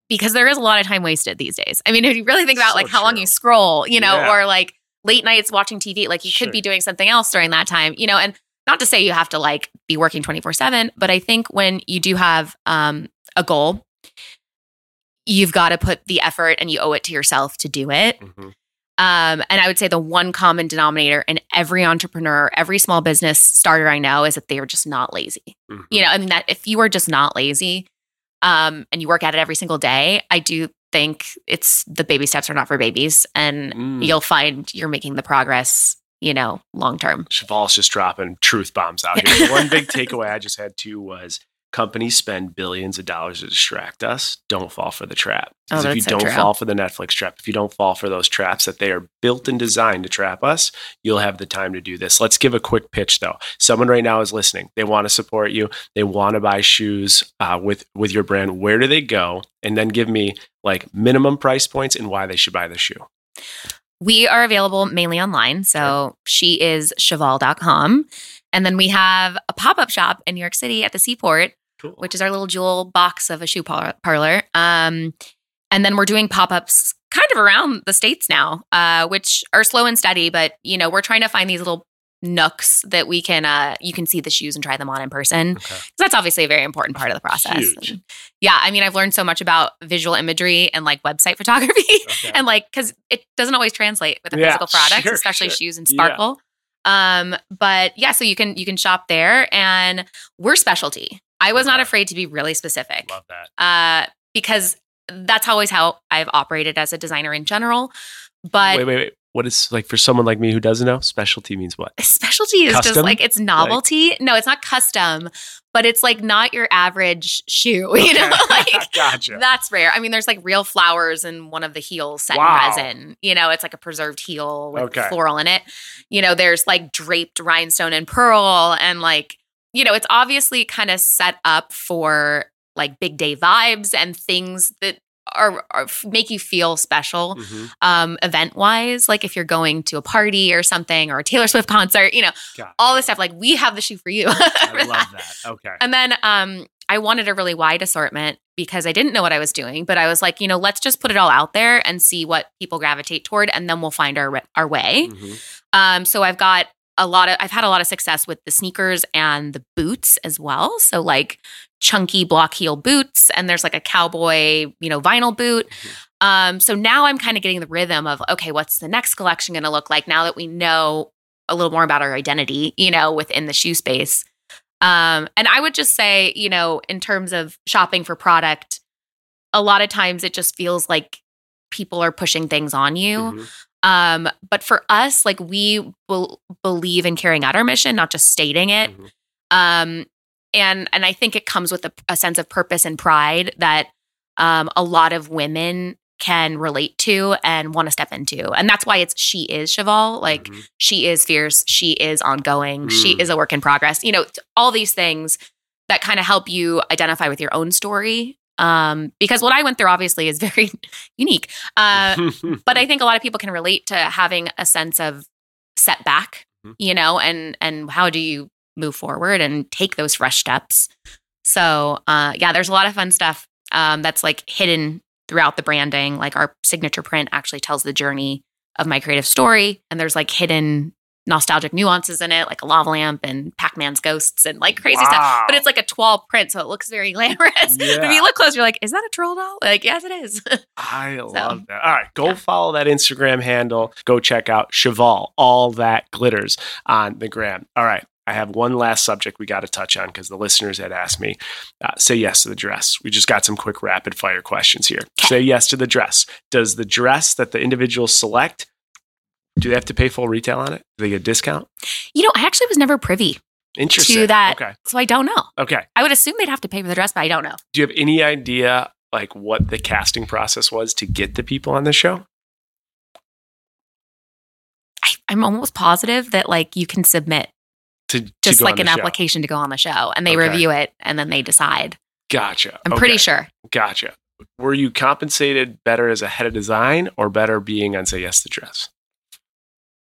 because there is a lot of time wasted these days. I mean, if you really think about how long you scroll, you know, or like late nights watching TV, like you could be doing something else during that time, you know, and not to say you have to like be working 24/7, but I think when you do have a goal, you've got to put the effort and you owe it to yourself to do it. Mm-hmm. And I would say the one common denominator in every entrepreneur, every small business starter I know is that they are just not lazy. Mm-hmm. You know, I mean, that if you are just not lazy and you work at it every single day, I do think it's the baby steps are not for babies, and you'll find you're making the progress, you know, long term. Cheval's just dropping truth bombs out here. One big takeaway I just had too was companies spend billions of dollars to distract us. Don't fall for the trap. Because if you don't fall for the Netflix trap, if you don't fall for those traps that they are built and designed to trap us, you'll have the time to do this. Let's give a quick pitch though. Someone right now is listening. They want to support you. They want to buy shoes with your brand. Where do they go? And then give me like minimum price points and why they should buy the shoe. We are available mainly online. So she is cheval.com. And then we have a pop-up shop in New York City at the Seaport, which is our little jewel box of a shoe parlor. And then we're doing pop-ups kind of around the States now, which are slow and steady. But, you know, we're trying to find these little nooks that we can, you can see the shoes and try them on in person. Okay. That's obviously a very important part of the process. Huge. And, yeah. I mean, I've learned so much about visual imagery and like website photography and like, cause it doesn't always translate with a physical product, especially shoes and sparkle. Yeah. But yeah, so you can shop there, and we're specialty. I was not afraid to be really specific. Love that. Because that's always how I've operated as a designer in general. But wait. What is, like, for someone like me who doesn't know, specialty means what? Specialty is custom? Just like, it's novelty. Like, no, it's not custom, but it's like not your average shoe, you know? Like, gotcha. That's rare. I mean, there's like real flowers in one of the heels set in resin. You know, it's like a preserved heel with floral in it. You know, there's like draped rhinestone and pearl, and like, you know, it's obviously kind of set up for like big day vibes and things that are make you feel special, event wise. Like if you're going to a party or something, or a Taylor Swift concert, you know, all this stuff. Like, we have the shoe for you. I love that. Okay. And then I wanted a really wide assortment because I didn't know what I was doing, but I was like, you know, let's just put it all out there and see what people gravitate toward, and then we'll find our way. Mm-hmm. So I've had a lot of success with the sneakers and the boots as well. So like chunky block heel boots, and there's like a cowboy, you know, vinyl boot. Mm-hmm. So now I'm kind of getting the rhythm of, okay, what's the next collection going to look like now that we know a little more about our identity, you know, within the shoe space. And I would just say, you know, in terms of shopping for product, a lot of times it just feels like people are pushing things on you. Mm-hmm. But for us, like, we believe in carrying out our mission, not just stating it. Mm-hmm. And I think it comes with a sense of purpose and pride that a lot of women can relate to and want to step into. And that's why it's she is Cheval. Like, mm-hmm. she is fierce. She is ongoing. Mm. She is a work in progress. You know, all these things that kind of help you identify with your own story. Because what I went through obviously is very unique. But I think a lot of people can relate to having a sense of setback, you know, and how do you move forward and take those fresh steps. So, there's a lot of fun stuff, that's like hidden throughout the branding. Like, our signature print actually tells the journey of my creative story, and there's like hidden nostalgic nuances in it, like a lava lamp and Pac-Man's ghosts and like crazy stuff. But it's like a toile print, so it looks very glamorous. Yeah. If you look close, you're like, is that a troll doll? Like, yes, it is. I love that. All right, go follow that Instagram handle. Go check out Cheval, all that glitters, on the gram. All right, I have one last subject we got to touch on because the listeners had asked me, say yes to the dress. We just got some quick rapid fire questions here. Say yes to the dress. Does the dress that the individual select, do they have to pay full retail on it? Do they get a discount? You know, I actually was never privy to that. Okay. So I don't know. Okay. I would assume they'd have to pay for the dress, but I don't know. Do you have any idea like what the casting process was to get the people on the show? I'm almost positive that like you can submit to just like an application to go on the show, and they review it and then they decide. Gotcha. I'm pretty sure. Gotcha. Were you compensated better as a head of design or better being on Say Yes to the Dress?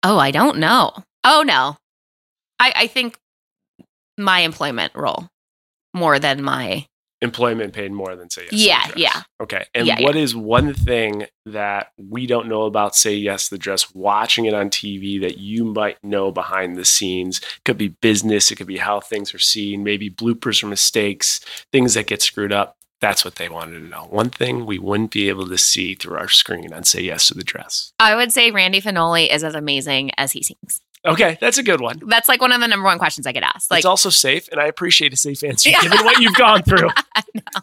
Oh, I don't know. Oh, no. I think my employment role more than my... Employment paid more than Say Yes to the Dress. Yeah. Okay. And what is one thing that we don't know about Say Yes to the Dress, watching it on TV, that you might know behind the scenes? It could be business. It could be how things are seen, maybe bloopers or mistakes, things that get screwed up. That's what they wanted to know. One thing we wouldn't be able to see through our screen on Say Yes to the Dress. I would say Randy Finoli is as amazing as he seems. Okay, that's a good one. That's like one of the number one questions I get asked. Like, it's also safe, and I appreciate a safe answer given what you've gone through.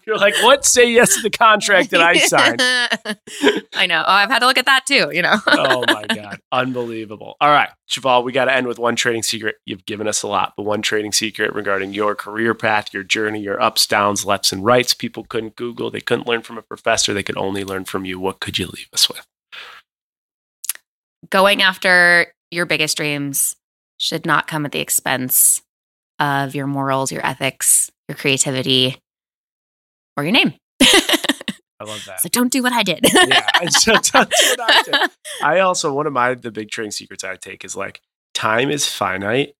You're like, what? Say yes to the contract that I signed. I know. Oh, I've had to look at that too, you know. Oh my God. Unbelievable. All right, Cheval, we got to end with one trading secret. You've given us a lot, but one trading secret regarding your career path, your journey, your ups, downs, lefts, and rights. People couldn't Google. They couldn't learn from a professor. They could only learn from you. What could you leave us with? Going after your biggest dreams should not come at the expense of your morals, your ethics, your creativity, or your name. I love that. So don't do what I did. Yeah. So don't do what I did. I also, one of the big trading secrets I take is like, time is finite,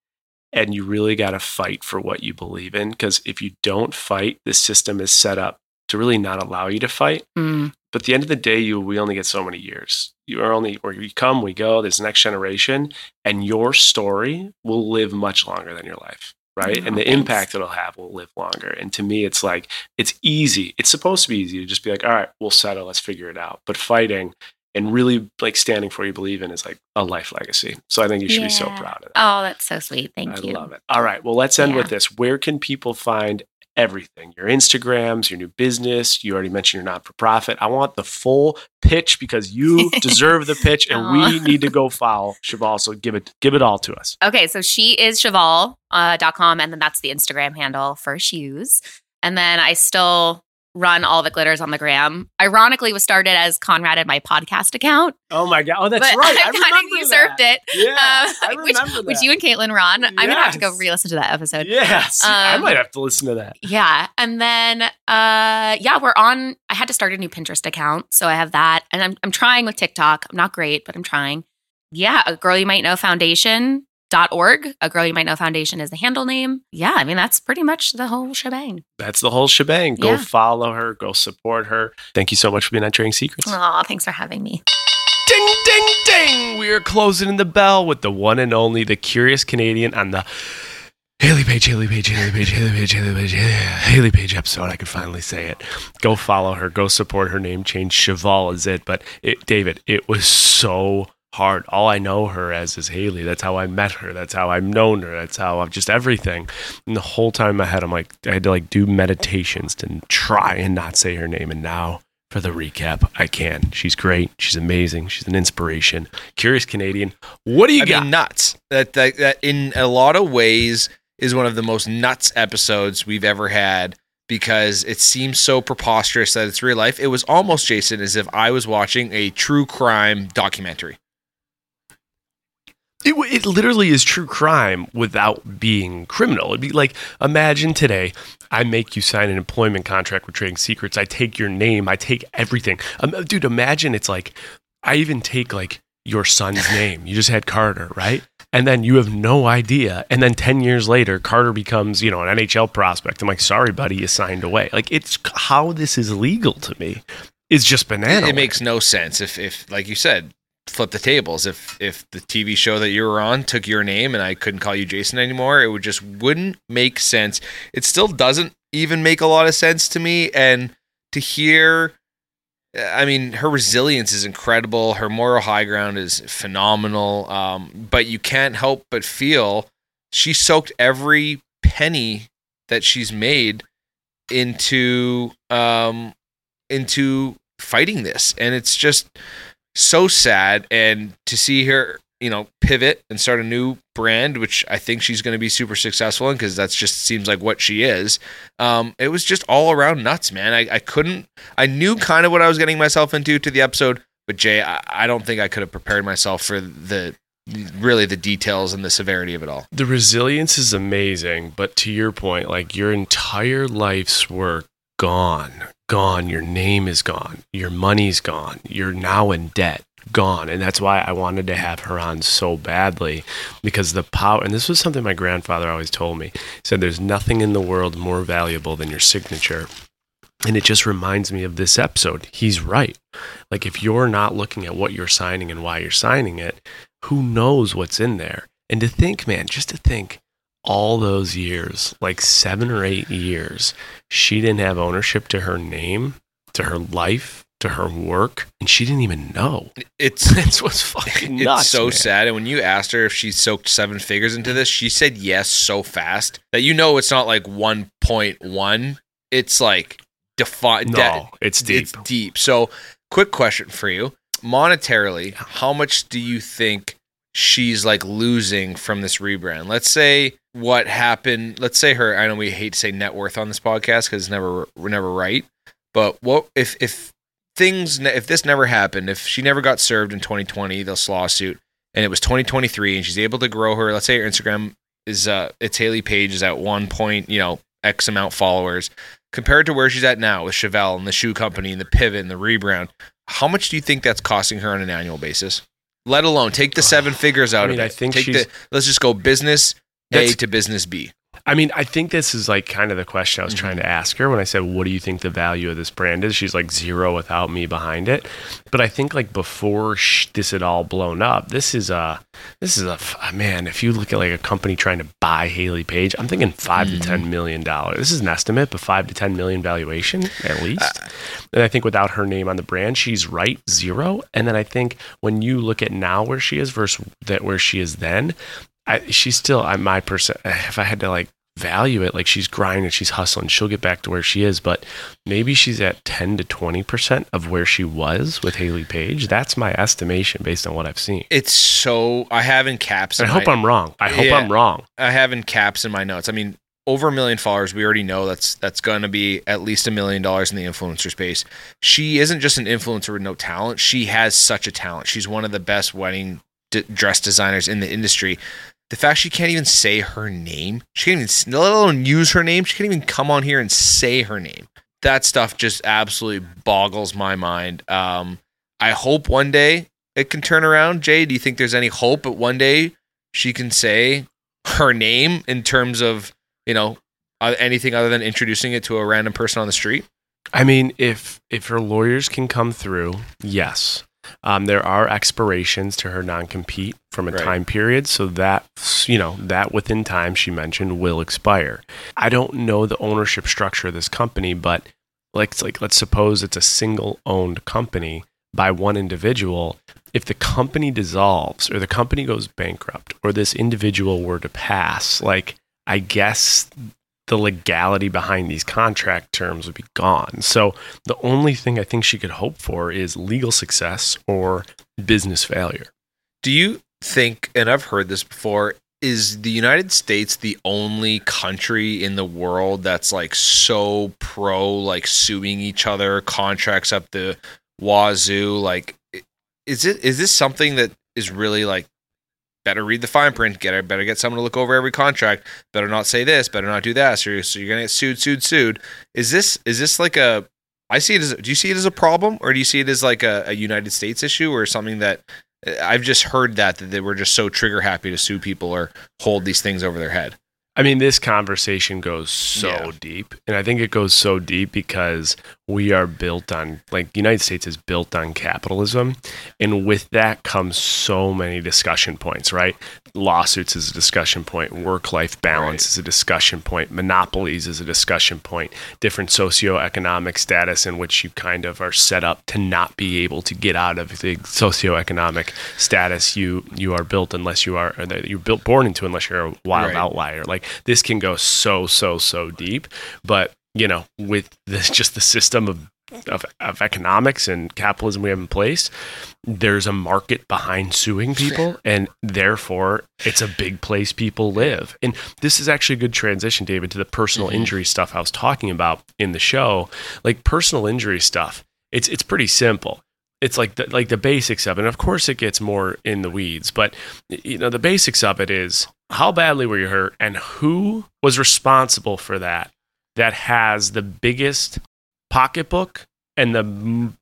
and you really got to fight for what you believe in. Because if you don't fight, the system is set up to really not allow you to fight. But at the end of the day, we only get so many years. We come, we go, there's the next generation, and your story will live much longer than your life, right? Oh, and the impact it'll have will live longer. And to me, it's like, it's easy. It's supposed to be easy to just be like, all right, we'll settle, let's figure it out. But fighting and really like standing for what you believe in is like a life legacy. So I think you should be so proud of that. Oh, that's so sweet. Thank you. I love it. All right, well, let's end with this. Where can people find everything? Your Instagrams, your new business. You already mentioned your not-for-profit. I want the full pitch because you deserve the pitch, and we need to go follow Cheval. So give it all to us. Okay, so she is cheval.com, and then that's the Instagram handle for shoes. And then I still run all the glitters on the gram. Ironically, was started as Conrad in my podcast account. Oh my God. Oh, that's right. I kind of usurped that. Yeah, I remember that. Which you and Caitlin Ron. Yes. I'm going to have to go re-listen to that episode. Yes. I might have to listen to that. Yeah. And then, I had to start a new Pinterest account. So I have that. And I'm trying with TikTok. I'm not great, but I'm trying. Yeah. A Girl You Might Know Foundation.org. A Girl You Might Know Foundation is the handle name. Yeah, I mean, that's pretty much the whole shebang. That's the whole shebang. Go follow her. Go support her. Thank you so much for being on Trading Secrets. Oh, thanks for having me. Ding, ding, ding. We are closing the bell with the one and only, the Curious Canadian on the Hayley Paige episode. I could finally say it. Go follow her. Go support her. Name change. Cheval is it. But David, it was so hard. All I know her as is Hayley. That's how I met her. That's how I've known her. That's how I've just everything. And the whole time I had to like do meditations to try and not say her name. And now for the recap, I can. She's great. She's amazing. She's an inspiration. Curious Canadian. What do you got? Nuts. That in a lot of ways is one of the most nuts episodes we've ever had, because it seems so preposterous that it's real life. It was almost, Jason, as if I was watching a true crime documentary. It literally is true crime without being criminal. It'd be like, imagine today, I make you sign an employment contract with Trading Secrets. I take your name. I take everything. Dude, imagine it's like, I even take like your son's name. You just had Carter, right? And then you have no idea. And then 10 years later, Carter becomes, an NHL prospect. I'm like, sorry, buddy, you signed away. Like, it's how this is legal to me is just banana. It makes no sense if like you said, flip the tables. If the TV show that you were on took your name and I couldn't call you Jason anymore, it wouldn't make sense. It still doesn't even make a lot of sense to me. And to hear, I mean, her resilience is incredible. Her moral high ground is phenomenal. But you can't help but feel she soaked every penny that she's made into fighting this. And it's just so sad, and to see her, pivot and start a new brand, which I think she's going to be super successful in, because that's just seems like what she is. It was just all around nuts, man. I knew kind of what I was getting myself into to the episode, but Jay, I don't think I could have prepared myself for the details and the severity of it all. The resilience is amazing, but to your point, like your entire life's work gone. Your name is gone. Your money's gone. You're now in debt. gone. And that's why I wanted to have her on so badly, because the power, and this was something my grandfather always told me, he said, there's nothing in the world more valuable than your signature. And it just reminds me of this episode. He's right. Like, if you're not looking at what you're signing and why you're signing it, who knows what's in there? And to think, man, just to think, all those years, like 7 or 8 years, she didn't have ownership to her name, to her life, to her work, and she didn't even know. It's what's fucking nuts. It's so sad. And when you asked her if she soaked seven figures into this, she said yes so fast that you know it's not like 1.1. It's like defined. No, it's deep. It's deep. So, quick question for you: monetarily, how much do you think she's like losing from this rebrand? Let's say what happened. Let's say her. I know we hate to say net worth on this podcast because we're never right. But what if this never happened, if she never got served in 2020, this lawsuit, and it was 2023, and she's able to grow her, let's say her Instagram is, it's Hayley Paige is at one point, X amount followers, compared to where she's at now with Cheval and the shoe company and the pivot and the rebrand, how much do you think that's costing her on an annual basis? Let alone take the seven figures out of it. I think let's just go business A to business B. I mean, I think this is like kind of the question I was trying to ask her when I said, what do you think the value of this brand is? She's like, zero without me behind it. But I think like before this had all blown up, this is a man, if you look at like a company trying to buy Hayley Paige, I'm thinking $5 to $10 million. This is an estimate, but $5 to $10 million valuation at least. And I think without her name on the brand, she's right, zero. And then I think when you look at now where she is versus where she is then, she's still, my person, if I had to like value it, like she's grinding, she's hustling, she'll get back to where she is, but maybe she's at 10 to 20% of where she was with Hayley Paige. That's my estimation based on what I've seen. It's so, I have in caps. I hope I'm wrong. I have in caps in my notes. I mean, over 1 million followers, we already know that's going to be at least $1 million in the influencer space. She isn't just an influencer with no talent. She has such a talent. She's one of the best wedding dress designers in the industry. The fact she can't even say her name, she can't even, let alone use her name, she can't even come on here and say her name. That stuff just absolutely boggles my mind. I hope one day it can turn around. Jay, do you think there's any hope that one day she can say her name in terms of, anything other than introducing it to a random person on the street? I mean, if her lawyers can come through, yes. There are expirations to her non-compete from a time period. So that, that within time she mentioned will expire. I don't know the ownership structure of this company, but let's suppose it's a single owned company by one individual. If the company dissolves or the company goes bankrupt or this individual were to pass, I guess the legality behind these contract terms would be gone. So the only thing I think she could hope for is legal success or business failure. Do you think, and I've heard this before, is the United States the only country in the world that's so pro suing each other, contracts up the wazoo? Is this something that is really better read the fine print, better get someone to look over every contract, better not say this, better not do that, so you're going to get sued. Is this do you see it as a problem, or do you see it as a United States issue, or something that I've just heard that they were just so trigger happy to sue people or hold these things over their head? I mean, this conversation goes so deep, and I think it goes so deep because we are built on, the United States is built on capitalism, and with that comes so many discussion points, right? Lawsuits is a discussion point, work-life balance is a discussion point, monopolies is a discussion point, different socioeconomic status in which you kind of are set up to not be able to get out of the socioeconomic status you are built unless you are, or that you're born into unless you're a wild outlier. This can go so deep, but with this, just the system of economics and capitalism we have in place, there's a market behind suing people, and therefore it's a big place people live. And this is actually a good transition, David, to the personal injury stuff I was talking about in the show. Personal injury stuff, it's pretty simple. It's the basics of it. And of course, it gets more in the weeds, but the basics of it is, how badly were you hurt, and who was responsible for that? That has the biggest pocketbook and the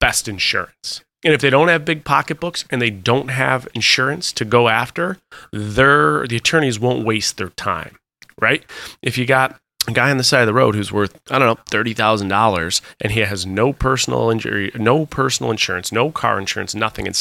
best insurance. And if they don't have big pocketbooks and they don't have insurance to go after, the attorneys won't waste their time, right? If you got a guy on the side of the road who's worth, I don't know, $30,000 and he has no personal injury, no personal insurance, no car insurance, nothing, and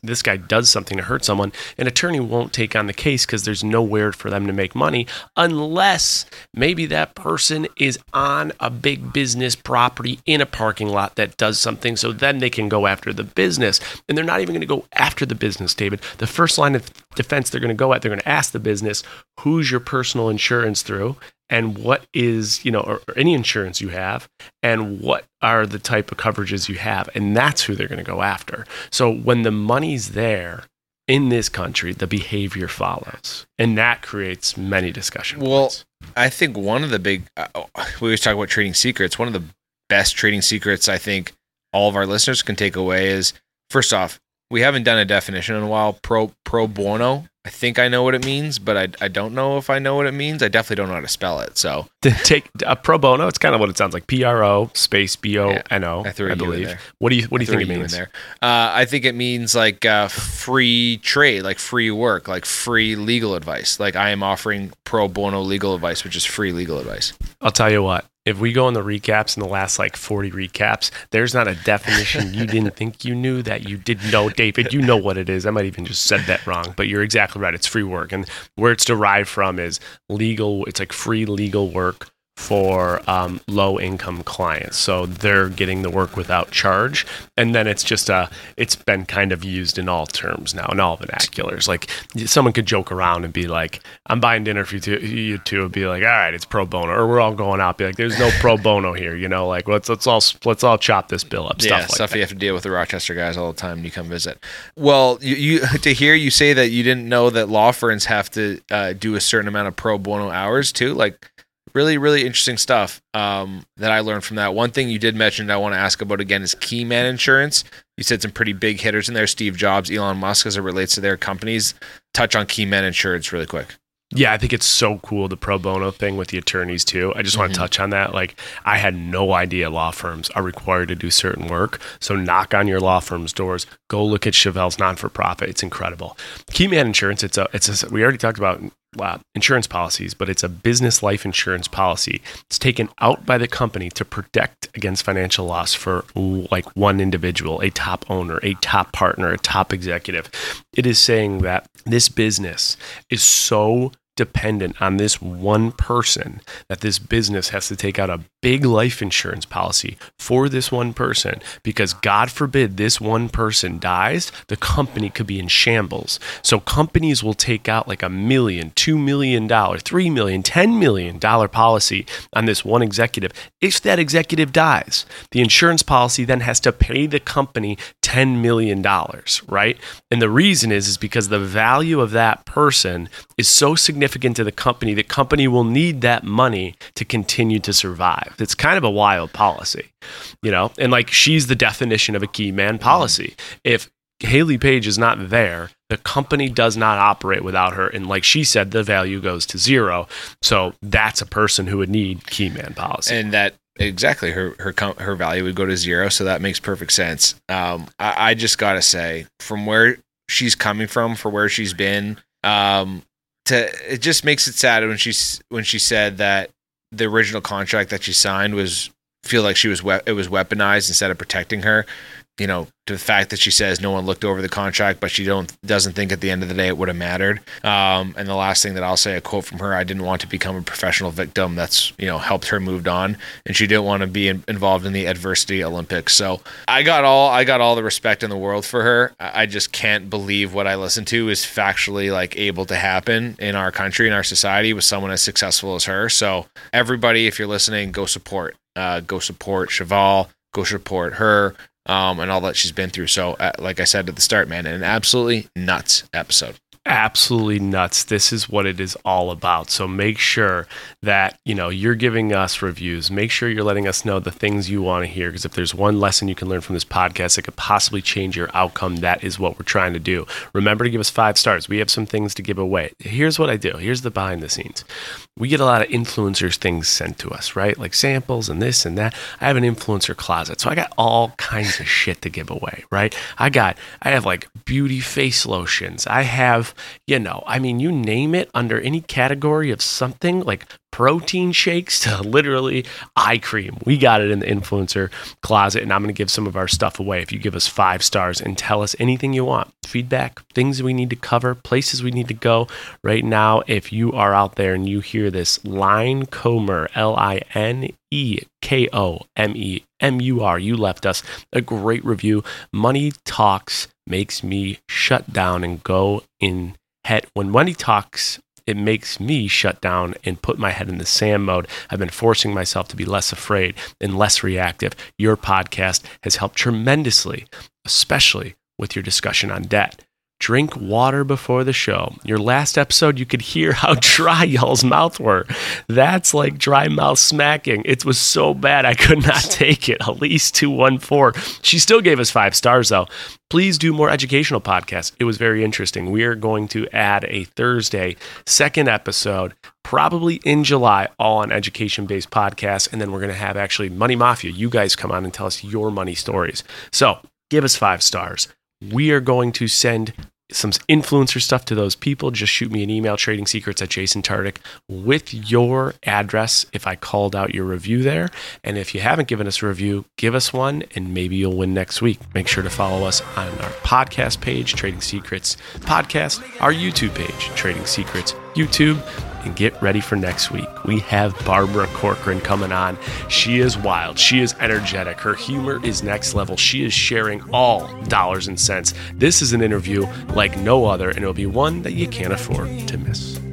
this guy does something to hurt someone, an attorney won't take on the case because there's nowhere for them to make money unless maybe that person is on a big business property in a parking lot that does something, so then they can go after the business. And they're not even going to go after the business, David. The first line of defense they're going to ask the business, who's your personal insurance through? And what is, or any insurance you have, and what are the type of coverages you have? And that's who they're going to go after. So when the money's there in this country, the behavior follows. And that creates many discussion points. Well, I think one of the big, we always talk about trading secrets. One of the best trading secrets I think all of our listeners can take away is, first off, we haven't done a definition in a while, pro bono. I think I know what it means, but I don't know if I know what it means. I definitely don't know how to spell it. So take a pro bono. It's kind of what it sounds like. PRO space BONO. Yeah, I believe. What do you think it means? There. I think it means like free trade, like free work, like free legal advice. Like I am offering pro bono legal advice, which is free legal advice. I'll tell you what. If we go in the recaps, in the last like 40 recaps, there's not a definition you didn't think you knew that you didn't know, David. You know what it is. I might even just said that wrong, but you're exactly right. It's free work. And where it's derived from is legal. It's like free legal work for low income clients. So they're getting the work without charge. And then it's just it's been kind of used in all terms now, in all vernaculars. Like someone could joke around and be like, I'm buying dinner for you two and be like, all right, it's pro bono, or we're all going out, be like, there's no pro bono here, like let's all chop this bill up. Yeah, stuff you have to deal with the Rochester guys all the time when you come visit. Well, you to hear you say that you didn't know that law firms have to do a certain amount of pro bono hours too, like really, really interesting stuff that I learned from that. One thing you did mention that I want to ask about again is key man insurance. You said some pretty big hitters in there, Steve Jobs, Elon Musk, as it relates to their companies. Touch on key man insurance really quick. Yeah, I think it's so cool, the pro bono thing with the attorneys too. I just want to touch on that. Like, I had no idea law firms are required to do certain work. So knock on your law firm's doors. Go look at Cheval's non-for-profit. It's incredible. Key man insurance, we already talked about insurance policies, but it's a business life insurance policy. It's taken out by the company to protect against financial loss for like one individual, a top owner, a top partner, a top executive. It is saying that this business is so dependent on this one person that this business has to take out a big life insurance policy for this one person, because God forbid this one person dies, the company could be in shambles. So companies will take out like $1 million, $2 million, $3 million, $10 million policy on this one executive. If that executive dies, the insurance policy then has to pay the company $10 million, right? And the reason is because the value of that person is so significant to the company. The company will need that money to continue to survive. It's kind of a wild policy, and like she's the definition of a key man policy. If Hayley Paige is not there, the company does not operate without her. And like she said, the value goes to zero. So that's a person who would need key man policy. And that exactly her value would go to zero. So that makes perfect sense. I just got to say, from where she's coming from, for where she's been, it just makes it sad when she said that the original contract that she signed was weaponized instead of protecting her. To the fact that she says no one looked over the contract, but she doesn't think at the end of the day it would have mattered. And the last thing that I'll say, a quote from her: "I didn't want to become a professional victim." That's helped her moved on, and she didn't want to be involved in the adversity Olympics. So I got all the respect in the world for her. I just can't believe what I listened to is factually like able to happen in our country, in our society, with someone as successful as her. So everybody, if you're listening, go support Cheval, go support her. And all that she's been through. So, like I said at the start, man, an absolutely nuts episode. absolutely nuts. This is what it is all about. So make sure that, you know, you're giving us reviews. Make sure you're letting us know the things you want to hear, because if there's one lesson you can learn from this podcast that could possibly change your outcome, that is what we're trying to do. Remember to give us 5 stars. We have some things to give away. Here's what I do. Here's the behind the scenes. We get a lot of influencers things sent to us, right? Like samples and this and that. I have an influencer closet, so I got all kinds of shit to give away, right? I have like beauty face lotions. I have, you know, I mean, you name it, under any category of something, like protein shakes to literally eye cream. We got it in the influencer closet, and I'm going to give some of our stuff away if you give us 5 stars and tell us anything you want. Feedback, things we need to cover, places we need to go. Right now, if you are out there and you hear this, Linecomer, Linekomemur, you left us a great review. Money Talks makes me shut down and go in head. When Money Talks, it makes me shut down and put my head in the sand mode. I've been forcing myself to be less afraid and less reactive. Your podcast has helped tremendously, especially with your discussion on debt. Drink water before the show. Your last episode, you could hear how dry y'all's mouth were. That's like dry mouth smacking. It was so bad, I could not take it. Elise 214. She still gave us 5 stars, though. Please do more educational podcasts. It was very interesting. We are going to add a Thursday, second episode, probably in July, all on education-based podcasts. And then we're going to have actually Money Mafia. You guys come on and tell us your money stories. So give us 5 stars. We are going to send some influencer stuff to those people. Just shoot me an email, tradingsecrets@jasontardick, with your address if I called out your review there. And if you haven't given us a review, give us one, and maybe you'll win next week. Make sure to follow us on our podcast page, Trading Secrets Podcast, our YouTube page, Trading Secrets YouTube, and get ready for next week. We have Barbara Corcoran coming on. She is wild. She is energetic. Her humor is next level. She is sharing all dollars and cents. This is an interview like no other, and it'll be one that you can't afford to miss.